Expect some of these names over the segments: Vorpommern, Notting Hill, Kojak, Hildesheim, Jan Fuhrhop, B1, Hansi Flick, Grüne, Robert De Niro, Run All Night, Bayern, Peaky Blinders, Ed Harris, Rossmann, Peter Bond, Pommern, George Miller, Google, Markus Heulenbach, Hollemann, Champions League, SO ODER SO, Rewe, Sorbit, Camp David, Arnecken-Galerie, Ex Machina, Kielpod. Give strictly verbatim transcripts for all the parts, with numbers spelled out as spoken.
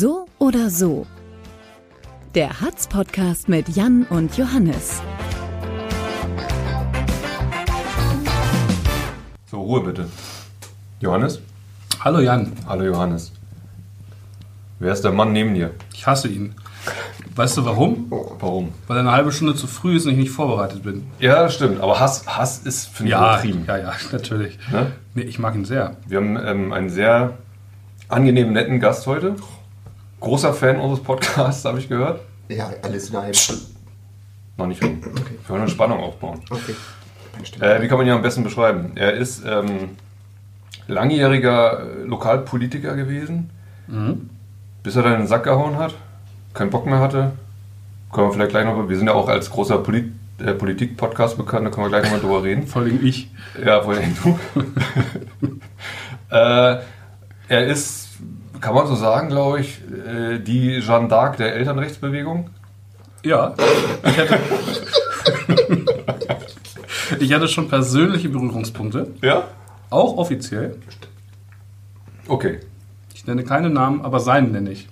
So oder so. Der H A Z-Podcast mit Jan und Johannes. So, Ruhe bitte. Johannes? Hallo Jan. Hallo Johannes. Wer ist der Mann neben dir? Ich hasse ihn. Weißt du warum? Warum? Weil er eine halbe Stunde zu früh ist und ich nicht vorbereitet bin. Ja, stimmt. Aber Hass, Hass ist für mich übertrieben. Ja, ja, natürlich. Ne? Nee, ich mag ihn sehr. Wir haben ähm, einen sehr angenehmen, netten Gast heute. Großer Fan unseres Podcasts, habe ich gehört. Ja, alles in einem. Noch nicht rum. Okay. Wir wollen eine Spannung aufbauen. Okay. Äh, wie kann man ihn am besten beschreiben? Er ist ähm, langjähriger Lokalpolitiker gewesen, mhm. bis er dann in den Sack gehauen hat. Keinen Bock mehr hatte. Können wir vielleicht gleich noch, wir sind ja auch als großer Polit, äh, Politik-Podcast bekannt, da können wir gleich nochmal drüber reden. Vor allem ich. Ja, vor allem du. äh, er ist, kann man so sagen, glaube ich, äh, die Jeanne d'Arc der Elternrechtsbewegung. Ja. Ich hatte, ich hatte schon persönliche Berührungspunkte. Ja. Auch offiziell. Okay. Ich nenne keine Namen, aber seinen nenne ich.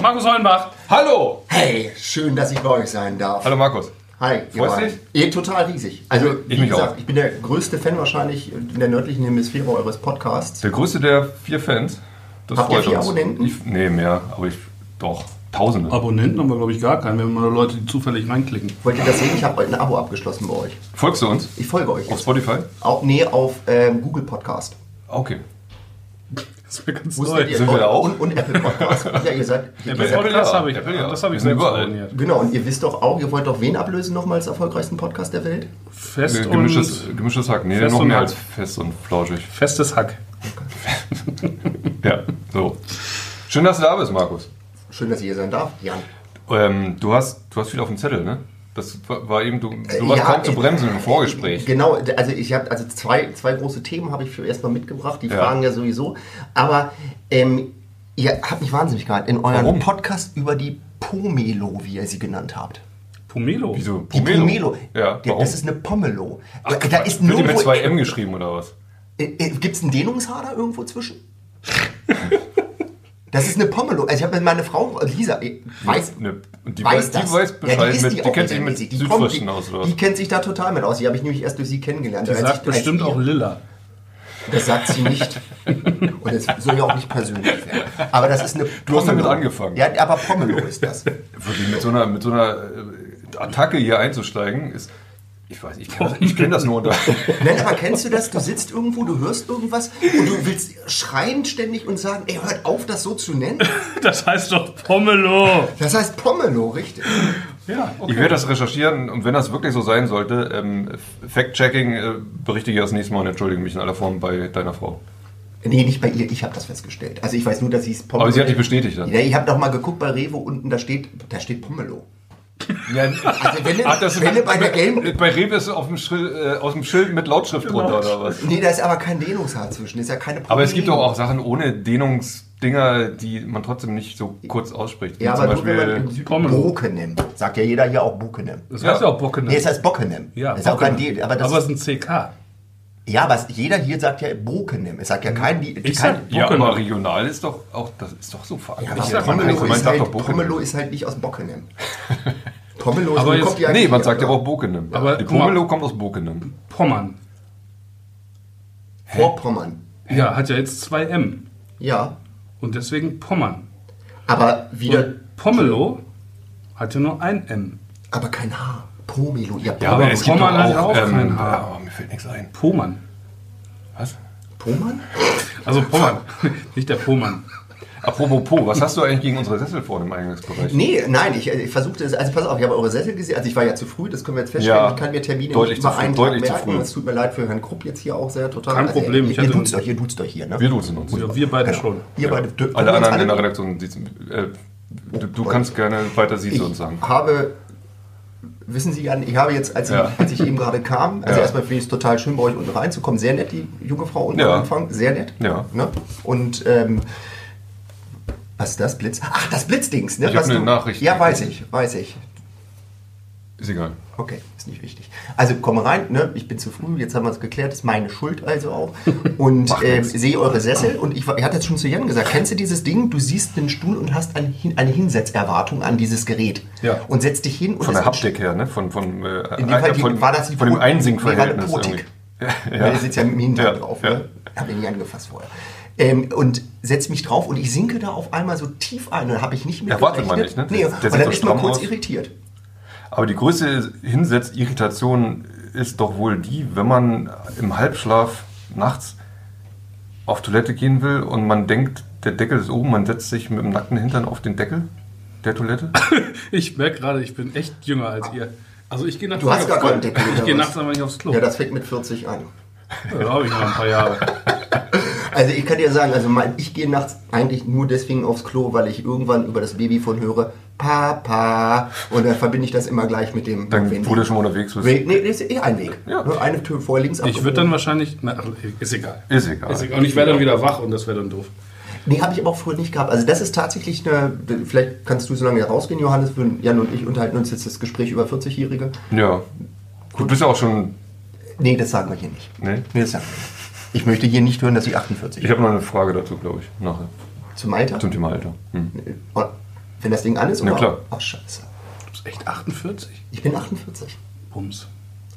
Markus Heulenbach. Hallo. Hey, schön, dass ich bei euch sein darf. Hallo Markus. Hi. Freust du dich? Eh, total riesig. Also, ich, wie gesagt, auch. Ich bin der größte Fan wahrscheinlich in der nördlichen Hemisphäre eures Podcasts. Der größte der vier Fans. Das Habt freut ihr vier uns. Abonnenten? Ich, nee, mehr, aber ich doch. Tausende. Abonnenten haben wir, glaube ich, gar keinen. Wir haben nur Leute, die zufällig reinklicken. Wollt ihr das sehen? Ich habe heute ein Abo abgeschlossen bei euch. Folgst du uns? Ich folge euch. Jetzt. Auf Spotify? Auch, nee, auf ähm, Google Podcast. Okay. Das wäre ganz neu. Sind wir da auch? Und, und Apple Podcast. Ja, ihr seid... Apple Podcast habe ich, Apple, ja. Das habe ich selbst abonniert. Genau, und ihr wisst doch auch, ihr wollt doch wen ablösen nochmal als erfolgreichsten Podcast der Welt? Fest nee, gemischtes, und... Gemischtes Hack. Nee, noch mehr Hack. Als fest und flauschig. Festes Hack. Okay. Ja, so. Schön, dass du da bist, Markus. Schön, dass ich hier sein darf, Jan. Ähm, du, hast, du hast viel auf dem Zettel, ne? Das war eben, du, du warst ja, kaum zu bremsen im Vorgespräch. Genau, also ich habe also zwei, zwei große Themen habe ich für erstmal mitgebracht, die ja. Fragen ja sowieso. Aber ähm, ihr habt mich wahnsinnig gehabt in eurem Warum? Podcast über die Pomelo, wie ihr sie genannt habt. Pomelo? Wieso? Pomelo? Die Pomelo. Ja, warum? Das ist eine Pomelo. Ach, da ist wird die mit zwei M geschrieben oder was? Äh, äh, Gibt es einen Dehnungshader irgendwo zwischen? Das ist eine Pomelo. Also ich habe meine Frau, Lisa, weiß, ne, die weiß, weiß das. Die weiß Bescheid, ja, die, mit, die, die kennt sich mit die Südfrüchten aus, oder? Die kennt sich da total mit aus. Die habe ich nämlich erst durch sie kennengelernt. Die sagt ich, bestimmt auch Lilla. Das sagt sie nicht. Und das soll ja auch nicht persönlich werden. Aber das ist eine Pomelo. Du hast damit angefangen. Ja, aber Pomelo ist das. Wirklich mit so einer, mit so einer Attacke hier einzusteigen ist... Ich weiß, ich kenne kenn das nur unter. Nein, aber kennst du das? Du sitzt irgendwo, du hörst irgendwas und du willst schreien ständig und sagen, ey, hört auf, das so zu nennen. Das heißt doch Pomelo. Das heißt Pomelo, richtig. Ja, okay. Ich werde das recherchieren und wenn das wirklich so sein sollte, ähm, Fact-Checking äh, berichte ich das nächste Mal und entschuldige mich in aller Form bei deiner Frau. Nee, nicht bei ihr, ich habe das festgestellt. Also ich weiß nur, dass sie es Pomelo... Aber sie hat dich bestätigt dann. Ja, ich habe doch mal geguckt bei Rewe unten, da steht, da steht Pomelo. Ja, also wenn, ach, das wenn ist, bei der Game bei Rewe ist auf dem Schild, äh, aus dem Schild mit Lautschrift genau. Drunter oder was? Nee, da ist aber kein Dehnungshaar zwischen, ist ja keine Probleme. Aber es gibt doch auch Sachen ohne Dehnungsdinger, die man trotzdem nicht so kurz ausspricht. Ja, aber nur wenn man Bockenem, sagt ja jeder hier auch Bockenem. Das heißt ja auch Bockenem. Nee, es heißt Bockenem. Ja, das Bockenem. Ist auch kein D, aber das aber es ist ein C K. Ja, aber jeder hier sagt ja Bockenem. Es sagt ja kein... Die, ich kein sag, ja, aber regional ist doch auch... Das ist doch so verankert. Ja, Pomelo ist, halt, ist halt nicht aus Bockenem. Pomelo aber jetzt, kommt die nee, man sagt ja auch Bockenem. Aber die Pomelo kommt aus Bockenem. Pommern. Vorpommern. Ja, hat ja jetzt zwei M. Ja. Und deswegen Pommern. Aber wieder... Und Pomelo hat ja nur ein M. Aber kein H. Pomelo. Ja, ja, aber es gibt Pommern auch, auch ähm, kein Haar. Oh, mir fällt nichts ein. Pommern. Was? Pommern? Also Pommern. Nicht der Pommern. Apropos, was hast du eigentlich gegen unsere Sessel vor dem Eingangsbereich? Nee, nein, ich, ich versuchte es. Also pass auf, ich habe eure Sessel gesehen. Also ich war ja zu früh, das können wir jetzt feststellen. Ja, ich kann mir Termine nicht über einen Tag merken. Es tut mir leid für Herrn Krupp jetzt hier auch sehr total. Kein also, Problem. Ihr, ihr duzt euch, ihr duzt euch hier, ne? Wir duzen uns. Ja, wir beide schon. Ihr ja. beide, alle anderen in der Redaktion sitzen. Äh, du, du kannst gerne weiter sie zu uns sagen. Ich habe... Wissen Sie, Jan, ich habe jetzt, als ich, ja. als ich eben gerade kam, also ja. erstmal finde ich es total schön, bei euch unten reinzukommen. Sehr nett, die junge Frau unten am ja. Anfang. Sehr nett. Ja. Ne? Und ähm, was ist das? Blitz? Ach, das Blitzdings. Ne? Ich habe eine Nachricht. Ja, weiß ich, weiß ich. Ist egal. Okay, ist nicht wichtig. Also komm rein, ne? Ich bin zu früh, jetzt haben wir es geklärt, ist meine Schuld also auch. Und äh, sehe eure Sessel und ich, ich hatte jetzt schon zu Jan gesagt, kennst du dieses Ding, du siehst einen Stuhl und hast ein, eine Hinsetzerwartung an dieses Gerät. Ja. Und setzt dich hin. Und von der Haptik her, ne? Von, von, äh, in dem Fall die, von, war das die von dem Einsinkverhältnis. Ja, ja. Der sitzt ja mit dem Hintergrund ja, drauf. Ja. Ne? Hab ihn nicht angefasst vorher. Ähm, und setze mich drauf und ich sinke da auf einmal so tief ein. Und dann habe ich nicht mehr gerechnet. Erwartet man nicht, ne? Nee, der, der und dann so ist man kurz aus. Irritiert. Aber die größte Hinsetz-Irritation ist doch wohl die, wenn man im Halbschlaf nachts auf Toilette gehen will und man denkt, der Deckel ist oben, man setzt sich mit dem nackten Hintern auf den Deckel der Toilette. Ich merke gerade, ich bin echt jünger als ihr. Also ich gehe nachts, du hast gar keinen Deckel, ich gehe nachts aber nicht aufs Klo. Ja, das fängt mit vierzig an. Da habe ich noch ein paar Jahre. Also ich kann dir sagen, also mein, ich gehe nachts eigentlich nur deswegen aufs Klo, weil ich irgendwann über das Babyfon höre, Papa, und dann verbinde ich das immer gleich mit dem... Dann Weg. Wo du schon unterwegs bist. Weg, nee, das ist eh ein Weg. Ja. Eine Tür vor, links ab. Ich würde dann wahrscheinlich... Na, ist egal. Ist egal. Ist egal. Und ich wäre dann wieder wach und das wäre dann doof. Nee, habe ich aber auch früher nicht gehabt. Also das ist tatsächlich eine... Vielleicht kannst du so lange rausgehen, Johannes. Jan und ich unterhalten uns jetzt das Gespräch über vierzig-Jährige. Ja. Du bist ja auch schon... Nee, das sagen wir hier nicht. Nee? Nee, das sagen wir nicht. Ich möchte hier nicht hören, dass ich achtundvierzig bin. Ich habe noch eine Frage dazu, glaube ich, nachher. Zum Alter? Zum Thema Alter. Hm. Wenn das Ding an ist, oder? Ja, klar. Ach, scheiße. Du bist echt achtundvierzig? Ich bin achtundvierzig. Bums.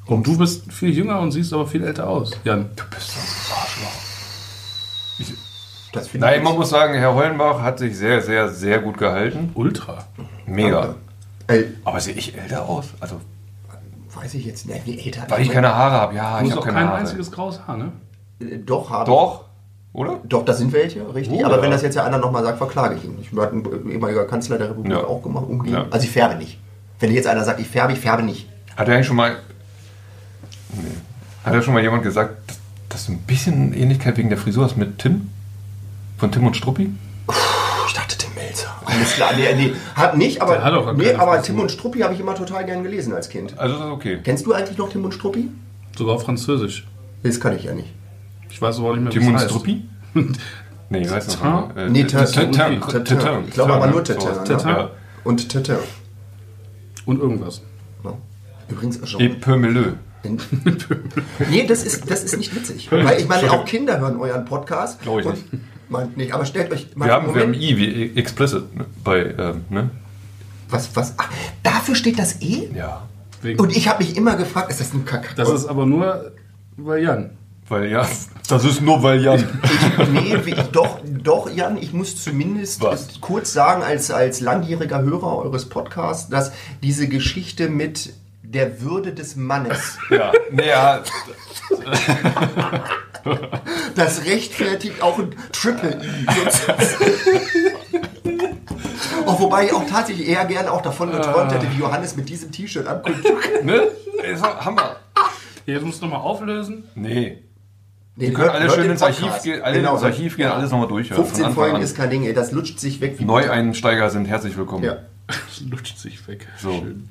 Und du bist viel jünger und siehst aber viel älter aus, Jan. Du bist ein Arschloch. Das Nein, man muss sagen, Herr Heulenbach hat sich sehr, sehr, sehr gut gehalten. Ultra. Mega. Okay. Aber sehe ich älter aus? Also... Weiß ich jetzt nicht, wie älter... Weil ich meine, keine Haare habe, ja. Du hast auch kein Haare. Einziges graues Haar, ne? Doch, habe Doch, oder? Doch, das sind welche, richtig. Oh, aber ja. Wenn das jetzt ja einer nochmal sagt, verklage ich ihn. Ich war ein ehemaliger Kanzler der Republik ja. auch gemacht, umgehen. Ja. Also ich färbe nicht. Wenn jetzt einer sagt, ich färbe, ich färbe nicht. Hat er eigentlich schon mal... Nee. Hat er schon mal jemand gesagt, dass, dass du ein bisschen Ähnlichkeit wegen der Frisur hast mit Tim? Von Tim und Struppi? Ich dachte Tim Melzer. Alles klar, nee, nee. Hat nicht, aber, hat auch nee, aber Tim und Struppi habe ich immer total gern gelesen als Kind. Also das ist okay. Kennst du eigentlich noch Tim und Struppi? Sogar Französisch. Das kann ich ja nicht. Ich weiß aber nicht mehr, Tim und Struppi? Nee, ich weiß noch nicht. Nee, Tatin. Ich glaube aber nur Tatin. Und Tatin. Und irgendwas. Übrigens... Et Pomelo. Nee, das ist, das ist nicht witzig. Weil ich meine, auch Kinder hören euren Podcast. Glaube ich nicht. Meint nicht, aber stellt euch... Wir haben, wir haben I wie explicit bei... Ähm, ne? Was, was? Ach, dafür steht das E? Ja. Wegen. Und ich habe mich immer gefragt, ist das ein Kakao? Das ist aber nur weil Jan. Weil Jan. Das ist nur weil Jan. Ich, nee, ich, doch, doch, Jan, ich muss zumindest was? kurz sagen, als, als langjähriger Hörer eures Podcasts, dass diese Geschichte mit der Würde des Mannes... Ja, naja... Das rechtfertigt auch ein Triple I. Auch wobei ich auch tatsächlich eher gerne auch davon geträumt hätte, wie Johannes mit diesem T-Shirt ankommt. Ne? Ist Hammer. Jetzt musst du nochmal auflösen. Nee. Wir nee, können alle schön ins Archiv gehen, alle genau. ins Archiv gehen, alles nochmal durchhören. fünfzehn Folgen ist kein Ding, das lutscht sich weg. Wie Neueinsteiger sind herzlich willkommen. Ja. Das lutscht sich weg. So. Schön.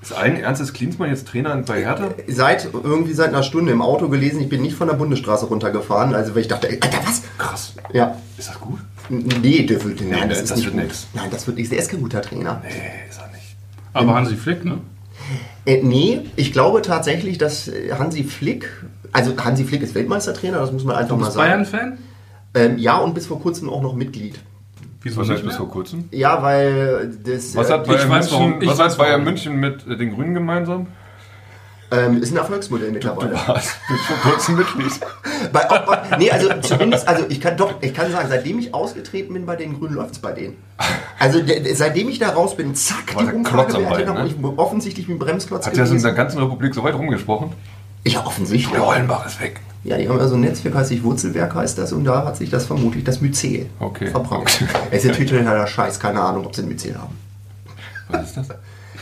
Ist allen Ernstes Klinsmann jetzt Trainer bei Hertha? Seit irgendwie seit einer Stunde im Auto gelesen, ich bin nicht von der Bundesstraße runtergefahren, also weil ich dachte, ey, Alter, was? Krass. Ja. Ist das gut? Nee, das wird nichts. Nein, das, das wird nichts. Nein, das wird nichts. Der ist kein guter Trainer. Nee, ist er nicht. Aber ähm, Hansi Flick, ne? Äh, nee, ich glaube tatsächlich, dass Hansi Flick, also Hansi Flick ist Weltmeistertrainer, das muss man einfach mal sagen. Bist du Bayern-Fan? Ähm, ja, und bis vor kurzem auch noch Mitglied. Wieso nicht bis vor kurzem? Ja, weil das... Was hat Bayern, München, warum, was hat Bayern München mit äh, den Grünen gemeinsam? Ähm, ist ein Erfolgsmodell mittlerweile. Du, du warst bis vor kurzem Mitglied. bei, auch, bei, nee, also zumindest, also ich kann doch, ich kann sagen, seitdem ich ausgetreten bin bei den Grünen, läuft es bei denen. Also de, seitdem ich da raus bin, zack, war die Umfragewerte, ne? Ich offensichtlich wie ein Bremsklotz. Hat der das in der ganzen Republik so weit rumgesprochen? Ja, offensichtlich. Der Heulenbach ist weg. Ja, die haben ja so ein Netzwerk, heißt sich Wurzelwerk, heißt das, und da hat sich das vermutlich das Myzel okay. verbrannt. Es ist natürlich totaler Scheiß, keine Ahnung, ob sie ein Myzel haben. Was ist das?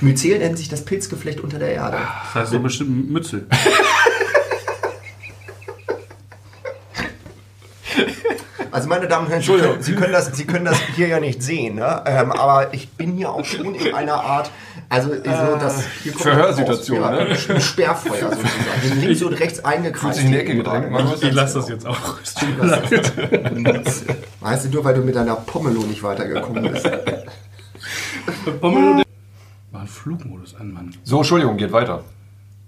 Myzel nennt sich das Pilzgeflecht unter der Erde. Das heißt so bestimmt Mützel. Also meine Damen und Herren, Sie können, Sie können, das, Sie können das hier ja nicht sehen, ne? ähm, aber ich bin hier auch schon in einer Art, also so das hier kommt Verhörsituation, raus, ne? Ein Sperrfeuer sozusagen, links und rechts eingekreist. In die Ecke gedrängt. Ich, ich lasse das jetzt auch. Weißt du, nur weil du mit deiner Pomelo nicht weitergekommen bist. Pomelo. Flugmodus an, Mann. So, Entschuldigung, geht weiter.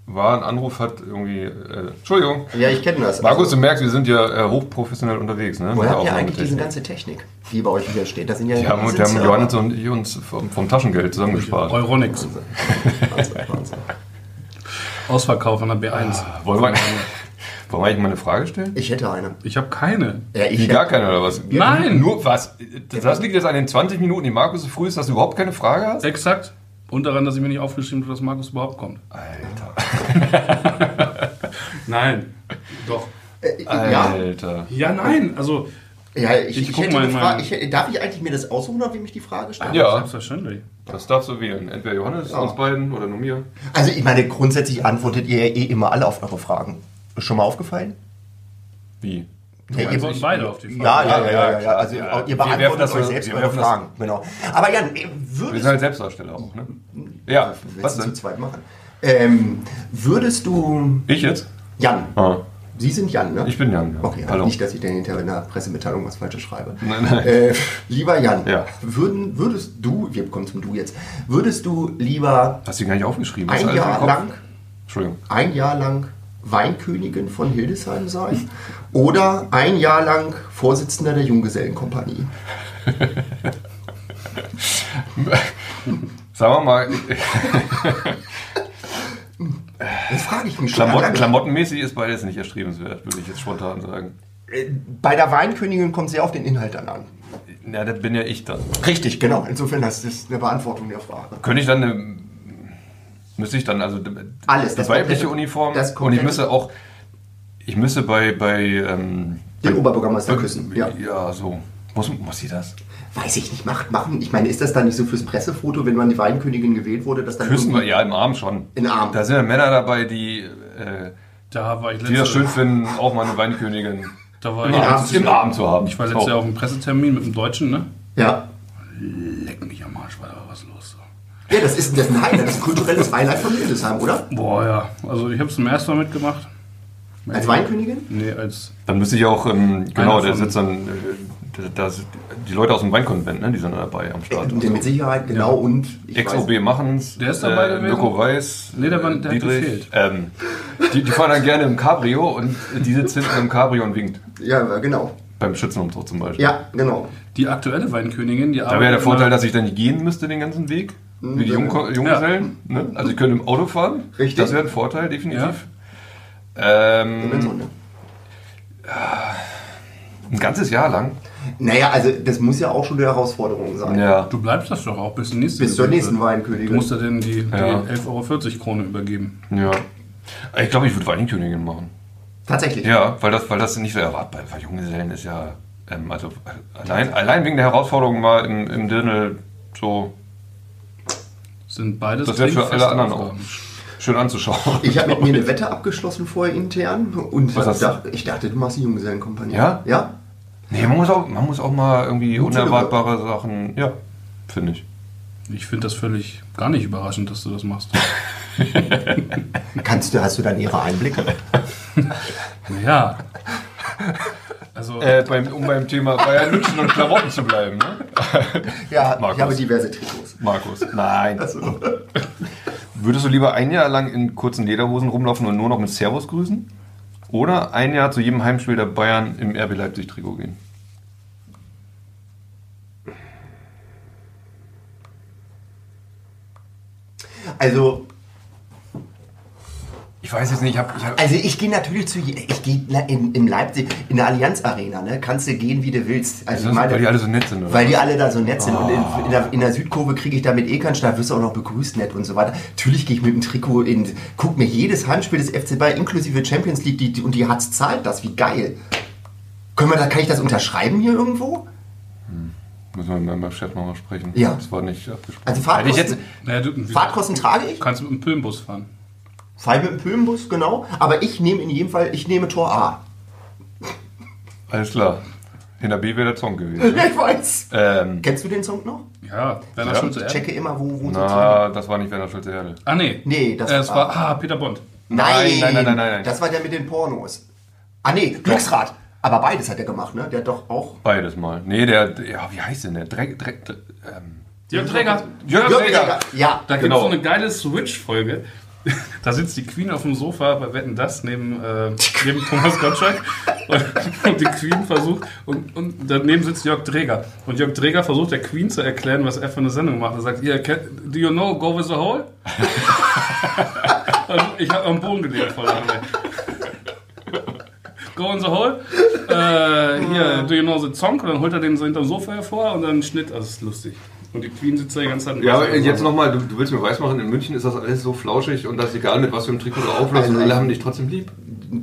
War ein Anruf, hat irgendwie... Äh, Entschuldigung. Ja, ich kenne das. Markus, also, du merkst, wir sind ja äh, hochprofessionell unterwegs. Ne? Woher habt ihr eigentlich diese ganze Technik, die bei euch wieder steht? Das sind ja die haben, die haben Johannes und ich uns vom, vom Taschengeld zusammengespart. Euronics. Wahnsinn, Wahnsinn. Ausverkauf an der B eins. Ah, wollen wir... Wollen wir eigentlich mal eine Frage stellen? Ich hätte eine. Ich habe keine. Ja, ich Wie, gar keine oder was? Nein! Nur was? Das, das liegt jetzt an den zwanzig Minuten, die Markus so früh ist, dass du überhaupt keine Frage hast? Exakt. Und daran, dass ich mir nicht aufgeschrieben habe, dass Markus überhaupt kommt. Alter. Nein. Doch. Äh, Alter. Ja, nein. Also, ja, ich, ich, ich guck hätte mal. Frage, ich, darf ich eigentlich mir das aussuchen, oder wie mich die Frage stellt? Ja, selbstverständlich. Das darfst du wählen. Entweder Johannes, ja. uns beiden oder nur mir. Also, ich meine, grundsätzlich antwortet ihr ja eh immer alle auf eure Fragen. Schon mal aufgefallen? Wie? Ja, ihr antwortet beide auf die Frage. Ja, ja, ja, ja, ja, ja. Also ja, ja. ihr beantwortet das euch selbst eure Fragen. Genau. Aber Jan, würdest... Wir sind halt Selbstdarsteller auch, ne? Ja, was denn? Zu zweit machen. Ähm, würdest du... Ich jetzt? Jan. Ah. Sie sind Jan, ne? Ich bin Jan, ja. Okay, hallo. Nicht, dass ich denn hinterher in der Pressemitteilung was Falsches schreibe. Nein, nein. Äh, lieber Jan, ja. würden, würdest du... Wir kommen zum Du jetzt. Würdest du lieber... Hast du gar nicht aufgeschrieben? Ein Jahr lang... Entschuldigung. Ein Jahr lang... Weinkönigin von Hildesheim sein oder ein Jahr lang Vorsitzender der Junggesellenkompanie? Sagen wir mal. Das frage ich mich schon. Klamotten, klamottenmäßig ist beides nicht erstrebenswert, würde ich jetzt spontan sagen. Bei der Weinkönigin kommt sehr auf den Inhalt dann an. Na, das bin ja ich dann. Richtig, genau. Insofern, das ist eine Beantwortung der Frage. Könnte ich dann eine... Müsste ich dann, also alles, die weibliche komplette, Uniform das und ich müsste auch, ich müsste bei... bei ähm, den bei, Oberbürgermeister bei, küssen. Ja, ja so. Muss, muss sie das? Weiß ich nicht, macht machen. Ich meine, ist das dann nicht so fürs Pressefoto, wenn man die Weinkönigin gewählt wurde? Dass dann küssen wir, ja, im Arm schon. Im Arm. Da sind ja Männer dabei, die, äh, da war ich die das schön finden, auch mal eine Weinkönigin da war im, ich Arm, im Arm zu haben. Ich war letztes Jahr auf einem Pressetermin mit einem Deutschen, ne? Ja. Leck mich am Arsch, war da was los. Ja, das ist, das ist ein Highlight, das ist ein kulturelles Highlight von Hildesheim, oder? Boah, ja. Also ich habe es zum ersten Mal mitgemacht. Als Weinkönigin? Nee, als... Dann müsste ich auch, ähm, genau, der sitzt dann... Äh, da sind die Leute aus dem Weinkonvent, ne, die sind dabei am Start. Äh, mit Sicherheit, genau, ja. Und... X O B Machens, der ist dabei äh, Mirko Weiß, nee, der, war, der Dietrich, hat gefehlt. Ähm, die, die fahren dann gerne im Cabrio und die sitzt hinten im Cabrio und winkt. Ja, genau. Beim Schützenumzug zum Beispiel. Ja, genau. Die aktuelle Weinkönigin, die... Da wäre der Vorteil, dass ich dann nicht gehen müsste den ganzen Weg. Wie die Junggesellen. Ja. Ne? Also, ich könnte im Auto fahren. Richtig. Das wäre ein Vorteil, definitiv. Ja. Ähm, ein ganzes Jahr lang. Naja, also, das muss ja auch schon eine Herausforderung sein. Ja. Du bleibst das doch auch bis zur nächsten, bis zur nächsten Weinkönigin. Du musst da denn die, die ja. elf Euro vierzig Krone übergeben. Ja. Ich glaube, ich würde Weinkönigin machen. Tatsächlich? Ja, weil das, weil das nicht so erwartbar ist. Weil Junggesellen ist ja. Ähm, also, allein, allein wegen der Herausforderung mal im, im Dirndl so. Sind beides das wäre für alle anderen auch schön anzuschauen. Ich habe mit mir eine Wette abgeschlossen vorher intern und da, ich dachte, du machst die Junggesellenkompanie. Ja? Ja. Nee, man muss auch, man muss auch mal irgendwie unerwartbare über- Sachen, ja, finde ich. Ich finde das völlig gar nicht überraschend, dass du das machst. Kannst du, hast du dann ihre Einblicke? Ja. Also, äh, beim, um beim Thema Bayern München und Klamotten zu bleiben, ne? Ja, Markus. Ich habe diverse Trikots. Markus, nein. Also. Würdest du lieber ein Jahr lang in kurzen Lederhosen rumlaufen und nur noch mit Servus grüßen? Oder ein Jahr zu jedem Heimspiel der Bayern im R B Leipzig Trikot gehen? Also... Ich weiß jetzt nicht, ich habe... Hab also ich gehe natürlich zu... Ich gehe in, in Leipzig, in der Allianz-Arena, ne? Kannst du gehen, wie du willst. Also das ich meine, weil die alle so nett sind, oder? Weil die alle da so nett sind. Oh. Und in, in, der, in der Südkurve kriege ich da mit Ekernstadt, wirst du auch noch begrüßt nett und so weiter. Natürlich gehe ich mit dem Trikot in... Guck mir jedes Handspiel des F C Bayern, inklusive Champions League, die, die, und die H A Z zahlt das, wie geil. Können wir da, kann ich das unterschreiben hier irgendwo? Hm. Müssen wir mit meinem Chef nochmal sprechen. Ja. Das war nicht abgesprochen. Also Fahrtkosten, naja, du, Fahrtkosten trage ich? Kannst du mit dem Pillenbus fahren. Fall mit dem Filmbus, genau. Aber ich nehme in jedem Fall, ich nehme Tor A. Alles klar. In der B wäre der Song gewesen. Ich weiß. Ähm, Kennst du den Song noch? Ja, Werner ja. Schulze-Erde. Ich checke immer, wo, wo Na, so das war nicht Werner Schulze-Erde. Ah, nee. Nee, das äh, war... Es war ah, Peter Bond. Nein. Nein, nein, nein, nein, nein. Das war der mit den Pornos. Ah, nee, Glücksrad. Aber beides hat er gemacht, ne? Der hat doch auch... Beides mal. Nee, der... Ja, wie heißt denn der? Dreck... Dreck, Dreck ähm. Jörg Träger. Jörg Träger. Ja, da gibt es so eine geile Switch-Folge. Da sitzt die Queen auf dem Sofa bei Wetten, das neben, äh, neben Thomas Gottschalk und die Queen versucht und, und daneben sitzt Jörg Träger und Jörg Träger versucht der Queen zu erklären, was er für eine Sendung macht. Er sagt, yeah, can, do you know go with the hole? Und ich habe am Boden gelegen vor der Go in the hole? Äh, hier, do you know the song? Und dann holt er den so hinterm Sofa hervor und dann Schnitt. Also das ist lustig. Und die Queen sitzt da die ganze Zeit. Ja, aber jetzt nochmal, du, du willst mir weismachen, in München ist das alles so flauschig und das ist egal, mit was für einem Trikot du aufläufst, alle haben dich trotzdem lieb.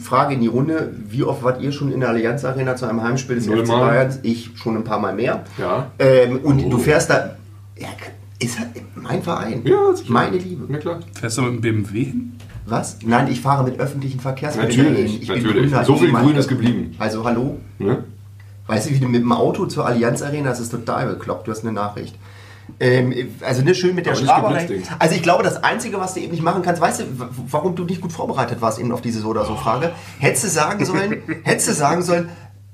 Frage in die Runde, wie oft wart ihr schon in der Allianz-Arena zu einem Heimspiel des F C Bayern? Ich schon ein paar Mal mehr. Ja. Ähm, und oh. du fährst da, ja, ist halt mein Verein, ja, meine Liebe. Na klar. Fährst du mit dem B M W hin? Was? Nein, ich fahre mit öffentlichen Verkehrsmitteln. Natürlich, ich natürlich. Bin so viel Grün ist geblieben. Also hallo? Ja. Weißt du, wie du mit dem Auto zur Allianz-Arena, das ist total bekloppt, du hast eine Nachricht. Ähm, also nicht schön mit der Strafe. Also ich glaube, das Einzige, was du eben nicht machen kannst, weißt du, warum du nicht gut vorbereitet warst eben auf diese so oder so Frage, hättest du sagen sollen, hättest du sagen sollen,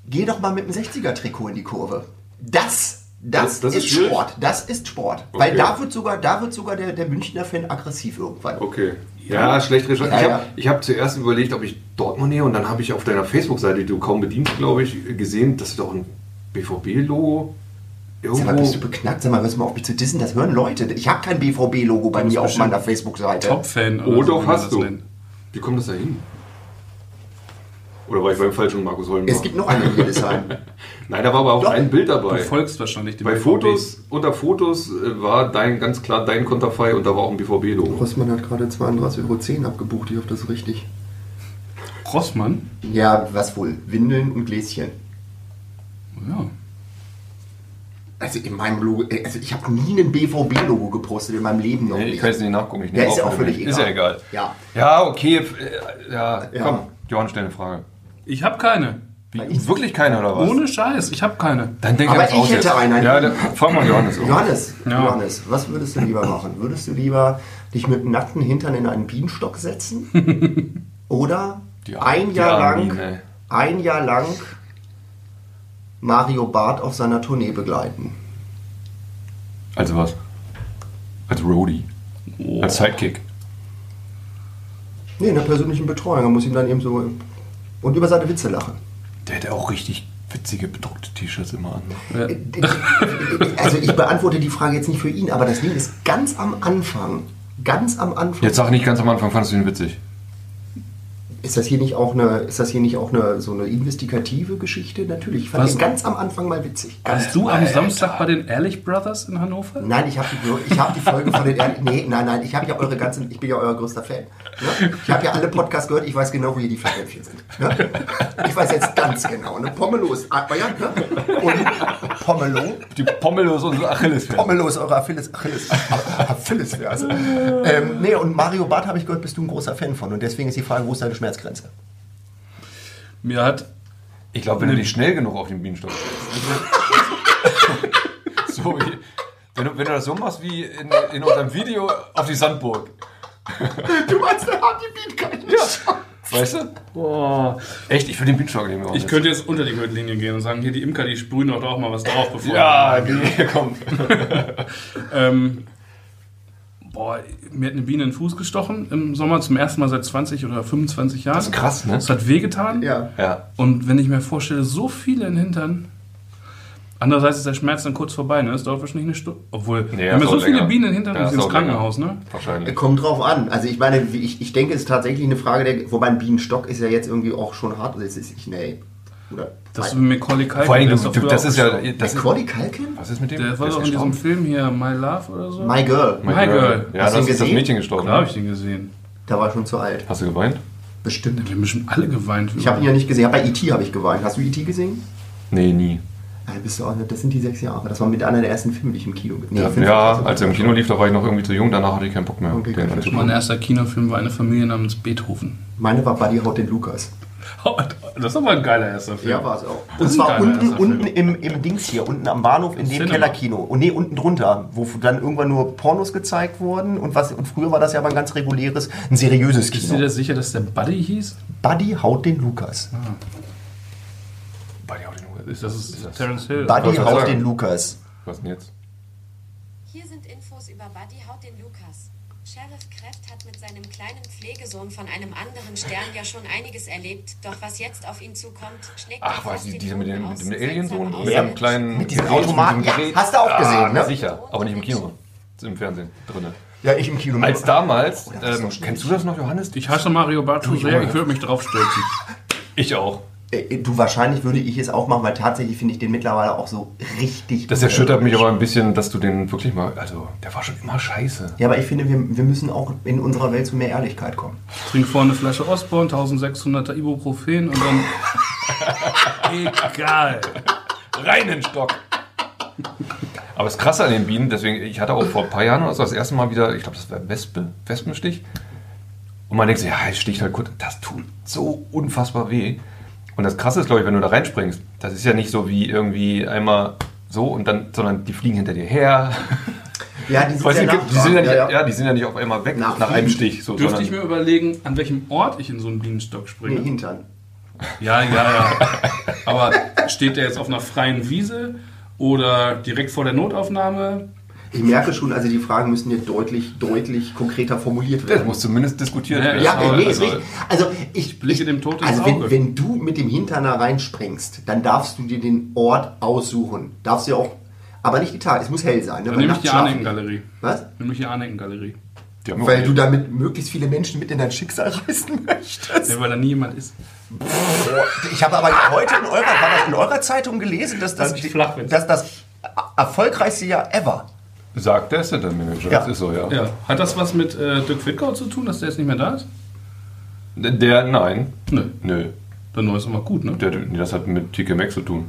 geh doch mal mit dem sechziger-Trikot in die Kurve. Das Das, das, das ist, ist Sport, das ist Sport. Okay. Weil da wird sogar, da wird sogar der, der Münchner Fan aggressiv irgendwann. Okay. Ja, ja. schlecht recherchiert. Ja, ich habe ja. hab zuerst überlegt, ob ich Dortmund nehme und dann habe ich auf deiner Facebook-Seite, die du kaum bedienst, glaube ich, gesehen, dass du doch ein B V B-Logo irgendwo... Sag mal, bist du beknackt? Sag mal, hörst du mal auf mich zu dissen? Das hören Leute. Ich habe kein B V B-Logo bei mir auf meiner Facebook-Seite. Top-Fan. Oder oh, doch, so hast du. Nennen. Wie kommt das da hin? Oder war ich beim falschen Markus Heulenbach? Es gibt noch einen in Hildesheim. Nein, da war aber auch Doch. ein Bild dabei. Du folgst wahrscheinlich dem Bei B V B. Fotos, unter Fotos war dein, ganz klar dein Konterfei und da war auch ein B V B-Logo. Rossmann hat gerade zweiunddreißig Euro zehn abgebucht, ich hoffe, das ist richtig. Rossmann? Ja, was wohl? Windeln und Gläschen. Ja. Also in meinem Logo, also ich habe nie ein B V B-Logo gepostet, in meinem Leben noch nee, nicht. Ich kann jetzt nicht nachgucken. Ich ja, ist ja auch völlig egal. Ist ja egal. Ja, ja okay. Ja, ja. Komm, Johann, stell eine Frage. Ich habe keine. Wie, wirklich keine oder was? Ohne Scheiß, ich habe keine. Dann denk aber ich hätte jetzt. einen. Ja, dann fang mal Johannes um. Johannes, ja. Johannes, was würdest du lieber machen? Würdest du lieber dich mit nackten Hintern in einen Bienenstock setzen? Oder die, ein, Jahr lang, Armin, ein Jahr lang Mario Barth auf seiner Tournee begleiten? Also was? Als Roadie? Oh. Als Sidekick? Nee, in der persönlichen Betreuung. Man muss ihm dann eben so... Und über seine Witze lachen. Der hätte auch richtig witzige, bedruckte T-Shirts immer an. Ja. Also ich beantworte die Frage jetzt nicht für ihn, aber das Ding ist ganz am Anfang. Ganz am Anfang. Jetzt sag nicht ganz am Anfang, fandest du ihn witzig? Ist das hier nicht auch eine, ist das hier nicht auch eine, so eine investigative Geschichte? Natürlich, ich fand Was? ihn ganz am Anfang mal witzig. Warst du am Samstag bei den Ehrlich Brothers in Hannover? Nein, ich habe die, hab die Folge von den Ehrlich... Nee, nein, nein, ich habe ja eure ganzen... Ich bin ja euer größter Fan. Ne? Ich habe ja alle Podcasts gehört, ich weiß genau, wo hier die Fettnäpfchen sind. Ne? Ich weiß jetzt ganz genau. Ne? Pomelo ist Bayern, ne? Und Pomelo... Die Pomelo ist unsere Achillesferse. Pomelo ist eure Achilles, Achilles, Achillesferse. ähm, nee, und Mario Barth, habe ich gehört, bist du ein großer Fan von. Und deswegen ist die Frage, wo ist deine Schmerz? Grenze. Mir hat... Ich glaube, wenn du nicht schnell genug auf den Bienenstock stellst. So wie, wenn, du, wenn du das so machst wie in, in unserem Video auf die Sandburg. Du meinst, da haben die Bienen keine Chance. Weißt du? Boah. Echt, ich würde den Bienenstock nehmen. Ich könnte jetzt unter die Gürtellinie gehen und sagen, hier die Imker, die sprühen doch auch mal was drauf. Bevor ja, nee, komm. ähm... Boah, mir hat eine Biene in den Fuß gestochen im Sommer, zum ersten Mal seit zwanzig oder fünfundzwanzig Jahren. Das ist krass, ne? Das hat wehgetan. Ja. ja. Und wenn ich mir vorstelle, so viele in den Hintern. Andererseits ist der Schmerz dann kurz vorbei, ne? Es dauert wahrscheinlich eine Stunde. Obwohl, nee, wenn wir so länger. viele Bienen in den Hintern ja, sind, ins Krankenhaus, länger. ne? Wahrscheinlich. Kommt drauf an. Also ich meine, ich, ich denke, es ist tatsächlich eine Frage der... Wobei ein Bienenstock ist ja jetzt irgendwie auch schon hart. Also es ist nicht, nee. Oder das ist mit Macaulay Culkin. Vor allem, das, das, das ist ja... Das Macaulay Culkin? Was ist mit dem? Der war doch in diesem Film hier, My Love oder so. My Girl. My, My Girl. Girl. Ja, hast du ihn gesehen? Das Mädchen gestorben. Da habe ich den gesehen. Da war ich schon zu alt. Hast du geweint? Bestimmt. Wir haben bestimmt alle geweint. Ich habe ihn ja nicht gesehen. Bei E T habe ich geweint. Hast du E T gesehen? Nee, nie. Also bist du auch nicht. Das sind die sechs Jahre. Das war mit einer der ersten Filme, die ich im Kino... Nee, ja, ja als er im Kino lief, da war ich noch irgendwie zu jung. Danach hatte ich keinen Bock mehr. Okay, mein erster Kinofilm war eine Familie namens Beethoven. Meine war Buddy Haut den Lukas. Das war ein geiler erster Film. Ja, war es auch. Und zwar unten, unten im, im Dings hier, unten am Bahnhof in dem Kellerkino. Und nee, unten drunter, wo dann irgendwann nur Pornos gezeigt wurden. Und, was, und früher war das ja aber ein ganz reguläres, ein seriöses Kino. Bist du dir sicher, dass der Buddy hieß? Buddy haut den Lukas. Ah. Buddy haut den Lukas. Ist das, ist das Terence Hill? Buddy haut den Lukas. Was denn jetzt? Hier sind Infos über Buddy haut den Lukas. Sheriff Kraft hat mit seinem kleinen Pflegesohn von einem anderen Stern ja schon einiges erlebt, doch was jetzt auf ihn zukommt, schlägt er fast den Boden aus. Ach, was, mit dem Aliensohn? Mit dem kleinen... Mit diesem Automaten, ja, hast du auch gesehen, ne? Sicher, aber nicht im Kino, im Fernsehen, drinne. Ja, ich im Kino. Als damals, oh, ähm, kennst du das noch, Johannes? Ich hasse Mario Barth so sehr, ich würde mich drauf stürzen. Ich auch. Du, wahrscheinlich würde ich es auch machen, weil tatsächlich finde ich den mittlerweile auch so richtig... Das erschüttert mich aber ein bisschen, dass du den wirklich mal... Also, der war schon immer scheiße. Ja, aber ich finde, wir, wir müssen auch in unserer Welt zu mehr Ehrlichkeit kommen. Trink vorne eine Flasche Osborn, sechzehnhunderter Ibuprofen und dann... Egal. Rein in den Stock. Aber das Krasse an den Bienen, deswegen, ich hatte auch vor ein paar Jahren also das erste Mal wieder, ich glaube, das war Wespe, Wespenstich. Und man denkt sich, ja, ich stich halt kurz. Das tut so unfassbar weh. Und das Krasse ist, glaube ich, wenn du da reinspringst, das ist ja nicht so wie irgendwie einmal so und dann, sondern die fliegen hinter dir her. Ja, die sind, weißt, ja, die sind ja, nicht, ja, ja. ja die sind ja nicht auf einmal weg nach, nach einem Stich. So, dürfte ich mir überlegen, an welchem Ort ich in so einen Bienenstock springe? Nee, Hintern. Ja, ja, ja. Aber steht der jetzt auf einer freien Wiese oder direkt vor der Notaufnahme? Ich merke schon, also die Fragen müssen jetzt deutlich, deutlich konkreter formuliert werden. Das muss zumindest diskutiert werden. Ja, ja, nee, also, ist also ich, ich blicke dem Tod ins also Auge. Wenn, wenn du mit dem Hintern da reinspringst, dann darfst du dir den Ort aussuchen. Darfst du ja auch, aber nicht die Tat, es muss hell sein. Ne? Dann nehme ich die Arnecken-Galerie. Was? Nehme ich die Arnecken-Galerie. Ja, weil okay. du damit möglichst viele Menschen mit in dein Schicksal reißen möchtest. Ja, weil da nie jemand ist. Ich habe aber heute in eurer, war das in eurer Zeitung gelesen, dass das, das, flach dass das erfolgreichste Jahr ever. Sagt der Asset-Manager, ja. Das ist so, ja. ja. Hat das was mit äh, Dirk Wittgau zu tun, dass der jetzt nicht mehr da ist? Der, nein. Nö. Nö. Der Neue ist immer gut, ne? Der, das hat mit T K M X zu tun.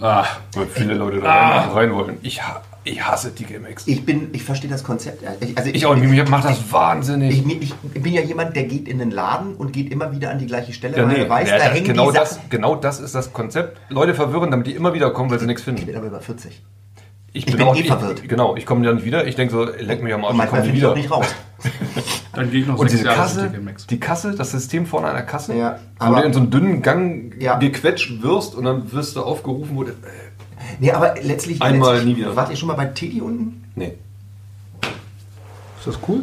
Ah. Weil viele Leute da ah. rein wollen. Ich, ich hasse T K M X. Ich bin, ich verstehe das Konzept. Ich, also ich, ich auch nicht, ich mache das ich, wahnsinnig. Ich, ich, ich bin ja jemand, der geht in den Laden und geht immer wieder an die gleiche Stelle, ja, weil er nee, weiß, ja, da hängen genau die das, genau das ist das Konzept. Leute verwirren, damit die immer wieder kommen, weil sie nichts finden. Ich bin aber über vierzig. Ich bin, ich bin auch eh verwirrt. Ich, genau, ich komme ja nicht wieder. Ich denke so, leck mich am Arsch, ich komme nicht wieder. Auch nicht raus. Dann gehe ich noch und diese Kasse, die Kasse, das System vorne an der Kasse, ja, wo du in so einen dünnen Gang ja. gequetscht wirst und dann wirst du aufgerufen, wo du... Äh, nee, aber letztlich... Einmal letztlich, nie wieder. Wart ihr schon mal bei Teddy unten? Nee. Ist das cool?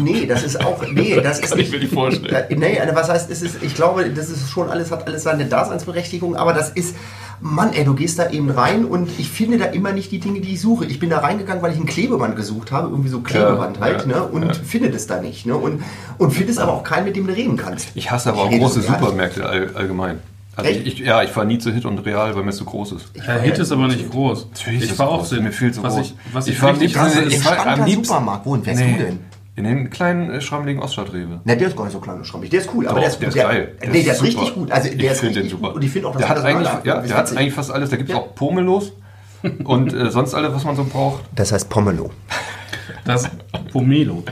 Nee, das ist auch... Nee, das, das ist kann nicht, ich mir nicht vorstellen. Nee, was heißt, es ist, ich glaube, das ist schon alles, hat alles seine Daseinsberechtigung, aber das ist... Mann, ey, du gehst da eben rein und ich finde da immer nicht die Dinge, die ich suche. Ich bin da reingegangen, weil ich ein Klebeband gesucht habe, irgendwie so Klebeband ja, halt, ja, ne? Und ja. finde das da nicht, ne? Und, und findest aber auch keinen, mit dem du reden kannst. Ich hasse aber auch große Supermärkte all, allgemein. Also ich, ich, ja, ich fahre nie zu Hit und Real, weil mir es zu groß ist. Ja, Hit ist aber nicht groß. Ich fahre auch Sinn. Mir viel zu was groß. Ich, was ich fahre nicht krass. Ich fahre am liebsten. Supermarkt. Wohin wärst nee. du denn? In den kleinen, äh, schrammeligen Oststadtrewe. Na, der ist gar nicht so klein und schrammelig. Der ist cool, aber doch, der ist gut. Der ist geil. Der, der nee, der ist, ist richtig gut. Also, der ich finde den super. Und ich finde auch, dass der das hat eigentlich, ja, der hat eigentlich fast alles. Da gibt es ja. auch Pomelos und äh, sonst alles, was man so braucht. Das heißt Pomelo. Das Pomelo.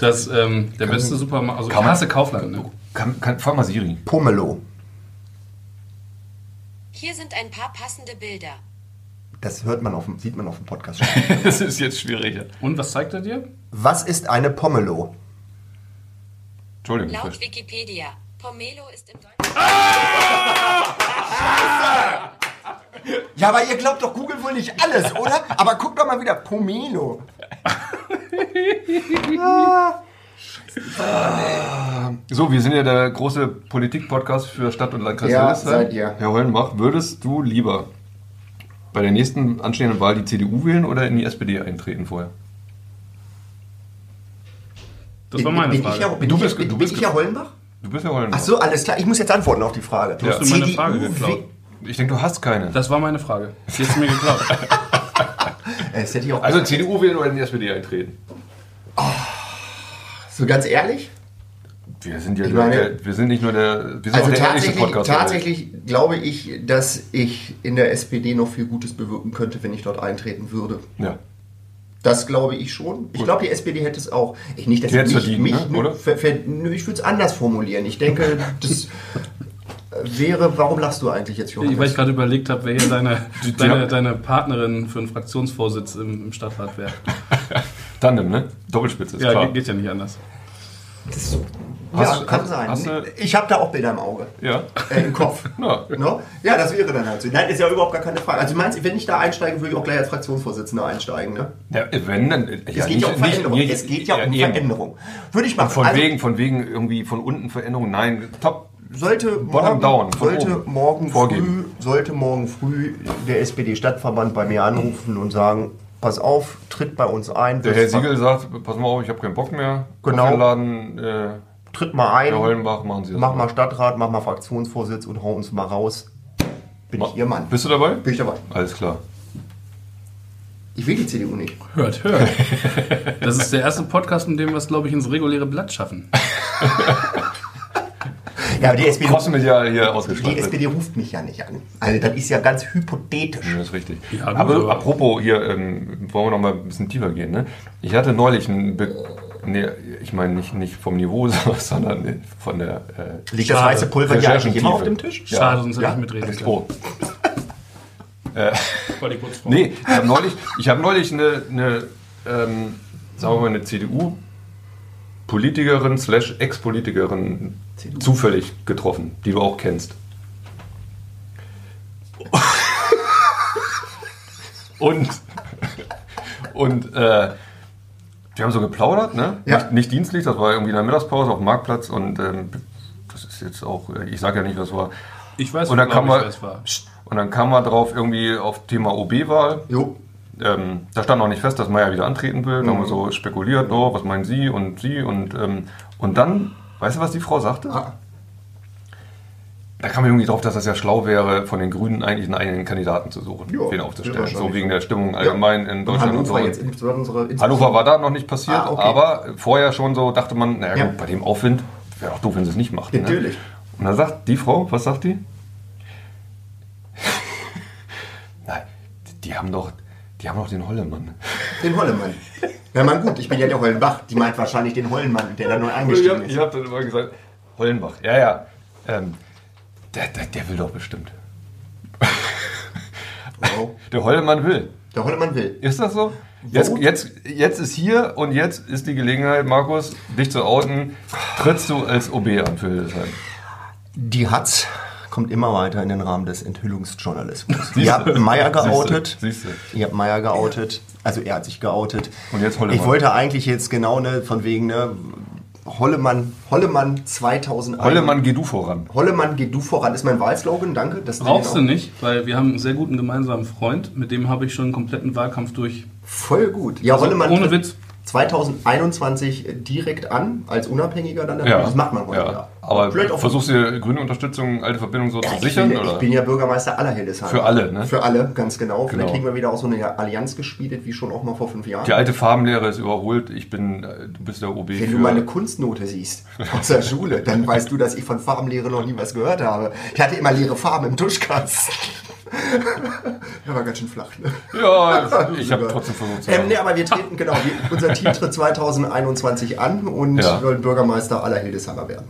Das, ähm, der kann, beste Supermarkt. Also, kann klasse Kaufland. Ne? Kann, kann, fahr mal Siri. Pomelo. Hier sind ein paar passende Bilder. Das hört man auf dem, sieht man auf dem Podcast schon. Das ist jetzt schwierig. Und was zeigt er dir? Was ist eine Pomelo? Entschuldigung. Laut Wikipedia. Pomelo ist im Deutschen... Ah! Ja, aber ihr glaubt doch Google wohl nicht alles, oder? Aber guckt doch mal wieder. Pomelo. ah. Ah. So, wir sind ja der große Politik-Podcast für Stadt- und Landkreis Hildesheim. Ja, seid ihr. Herr Heulenbach, würdest du lieber... bei der nächsten anstehenden Wahl die C D U wählen oder in die S P D eintreten vorher? Das war meine bin Frage. Ich ja, bin du bist, ich, bin, du bist, bin ich ja Heulenbach? Du bist ja Heulenbach. Ach so, alles klar. Ich muss jetzt antworten auf die Frage. Du hast du meine Frage geklaut. Ich denke, du hast keine. Das war meine Frage. Die hast du mir geklaut. das hätte ich auch also C D U wählen oder in die S P D eintreten? Oh, so ganz ehrlich? Wir sind ja meine, der, wir sind nicht nur der, wir sind also auch der ehrliche Podcast. Tatsächlich glaube ich, dass ich in der S P D noch viel Gutes bewirken könnte, wenn ich dort eintreten würde. Ja. Das glaube ich schon. Ich glaube, die S P D hätte es auch. Ich nicht, dass die ich mich, mich ne? oder? Ver, ver, ich würde es anders formulieren. Ich denke, das wäre. Warum lachst du eigentlich jetzt, Johannes? Weil ich gerade überlegt habe, wer hier deine, deine, deine Partnerin für einen Fraktionsvorsitz im, im Stadtrat wäre. Tandem, ne? Doppelspitze. Ist ja, klar. Geht ja nicht anders. Das ist so. Hast, ja, kann hast, sein. Hast du, ich habe da auch Bilder im Auge. Ja. Äh, Im Kopf. Ja. No? Ja, das wäre dann halt so. Nein, ist ja überhaupt gar keine Frage. Also, du meinst, wenn ich da einsteige, würde ich auch gleich als Fraktionsvorsitzender einsteigen, ne? Ja, wenn dann. Es ja, geht ja um Veränderung. Nicht, es geht ja, ja um eben. Veränderung. Würde ich machen. Von, also, wegen, von wegen irgendwie von unten Veränderung. Nein, top. Sollte morgen, down, sollte, morgen früh, sollte morgen früh der S P D-Stadtverband bei mir anrufen und sagen: Pass auf, tritt bei uns ein. Der Herr Siegel sagt: Pass mal auf, ich habe keinen Bock mehr. Genau. Laden, äh, tritt mal ein. Herr Heulenbach, machen Sie das. Mach mal, mal Stadtrat, mach mal Fraktionsvorsitz und hau uns mal raus. Bin Ma- ich Ihr Mann. Bist du dabei? Bin ich dabei. Alles klar. Ich will die C D U nicht. Hört, hört. Das ist der erste Podcast, in dem wir es, glaube ich, ins reguläre Blatt schaffen. Ja, aber die S P D, ja die S P D ruft mich ja nicht an. Also das ist ja ganz hypothetisch. Ja, das ist richtig. Ja, aber, aber apropos hier, ähm, wollen wir noch mal ein bisschen tiefer gehen. Ne? Ich hatte neulich ein... Be- nee, ich meine nicht, nicht vom Niveau, sondern von der... Äh, Liegt das weiße Pulver ja eigentlich immer auf dem Tisch? Ja. Schade, sonst hätte ja. ich mitreden können. Oh. äh, nee, ich habe neulich, ich hab neulich eine, eine ähm, sagen wir mal, eine C D U... Politikerin slash Ex-Politikerin zufällig getroffen, die du auch kennst. Und, und äh, wir haben so geplaudert, ne? Ja. Nicht, nicht dienstlich, das war irgendwie in der Mittagspause auf dem Marktplatz und ähm, das ist jetzt auch, ich sag ja nicht, was war. Ich weiß nicht, was war. Und dann kam man drauf irgendwie auf Thema O B-Wahl. Jo. Ähm, da stand noch nicht fest, dass Meier wieder antreten will. Da haben wir so spekuliert, oh, was meinen Sie und Sie und ähm, und dann, weißt du, was die Frau sagte? Ah. Da kam irgendwie drauf, dass das ja schlau wäre, von den Grünen eigentlich einen eigenen Kandidaten zu suchen, jo, den aufzustellen. So wegen der Stimmung allgemein ja. in Deutschland und so. Jetzt unsere Hannover war da noch nicht passiert, ah, okay. aber vorher schon so dachte man, naja ja. gut, bei dem Aufwind wäre doch doof, wenn sie es nicht macht. Natürlich. Ne? Und dann sagt die Frau, was sagt die? Nein, die, die haben doch... Die haben auch den Hollemann. Den Hollemann. Ja, man gut, ich bin ja der Heulenbach. Die meint wahrscheinlich den Hollenmann, der da neu eingestiegen ist. Ich habe dann immer gesagt, Heulenbach, ja, ja. Ähm, der, der, der will doch bestimmt. Wow. Der Hollemann will. Der Hollemann will. Ist das so? Jetzt, jetzt, jetzt ist hier und jetzt ist die Gelegenheit, Markus, dich zu outen. Trittst du als O B an für Hildesheim? Die hat's. Kommt immer weiter in den Rahmen des Enthüllungsjournalismus. Ihr habt Meier geoutet. Siehste. Siehste. Ihr habt Meier geoutet. Also er hat sich geoutet. Und jetzt Hollemann. Ich wollte eigentlich jetzt genau ne, von wegen ne, Hollemann, Hollemann zweitausendeins. Hollemann, geh du voran. Hollemann, geh du voran ist mein Wahlslogan. Danke. Das brauchst du nicht, weil wir haben einen sehr guten gemeinsamen Freund. Mit dem habe ich schon einen kompletten Wahlkampf durch. Voll gut. Ja, also, Hollemann. Ohne Witz. zweitausendeinundzwanzig direkt an, als Unabhängiger dann. Ja, das macht man heute. Ja. Aber versuchst du, grüne Unterstützung, alte Verbindung so ja, zu sichern? Bin, oder? Ich bin ja Bürgermeister aller Hildesheim. Für alle, ne? Für alle, ganz genau. genau. Dann kriegen wir wieder auch so eine Allianz gespielt, wie schon auch mal vor fünf Jahren. Die alte Farbenlehre ist überholt. Ich bin, du bist der O B. Wenn für... du meine Kunstnote siehst aus der Schule, dann weißt du, dass ich von Farbenlehre noch nie was gehört habe. Ich hatte immer leere Farben im Tuschkasten. Der war ganz schön flach, ne? Ja, ich habe trotzdem versucht zu ähm, nee, aber wir treten, genau, wir, unser Team tritt zweitausendeinundzwanzig an und ja. wollen Bürgermeister aller Hildesheimer werden.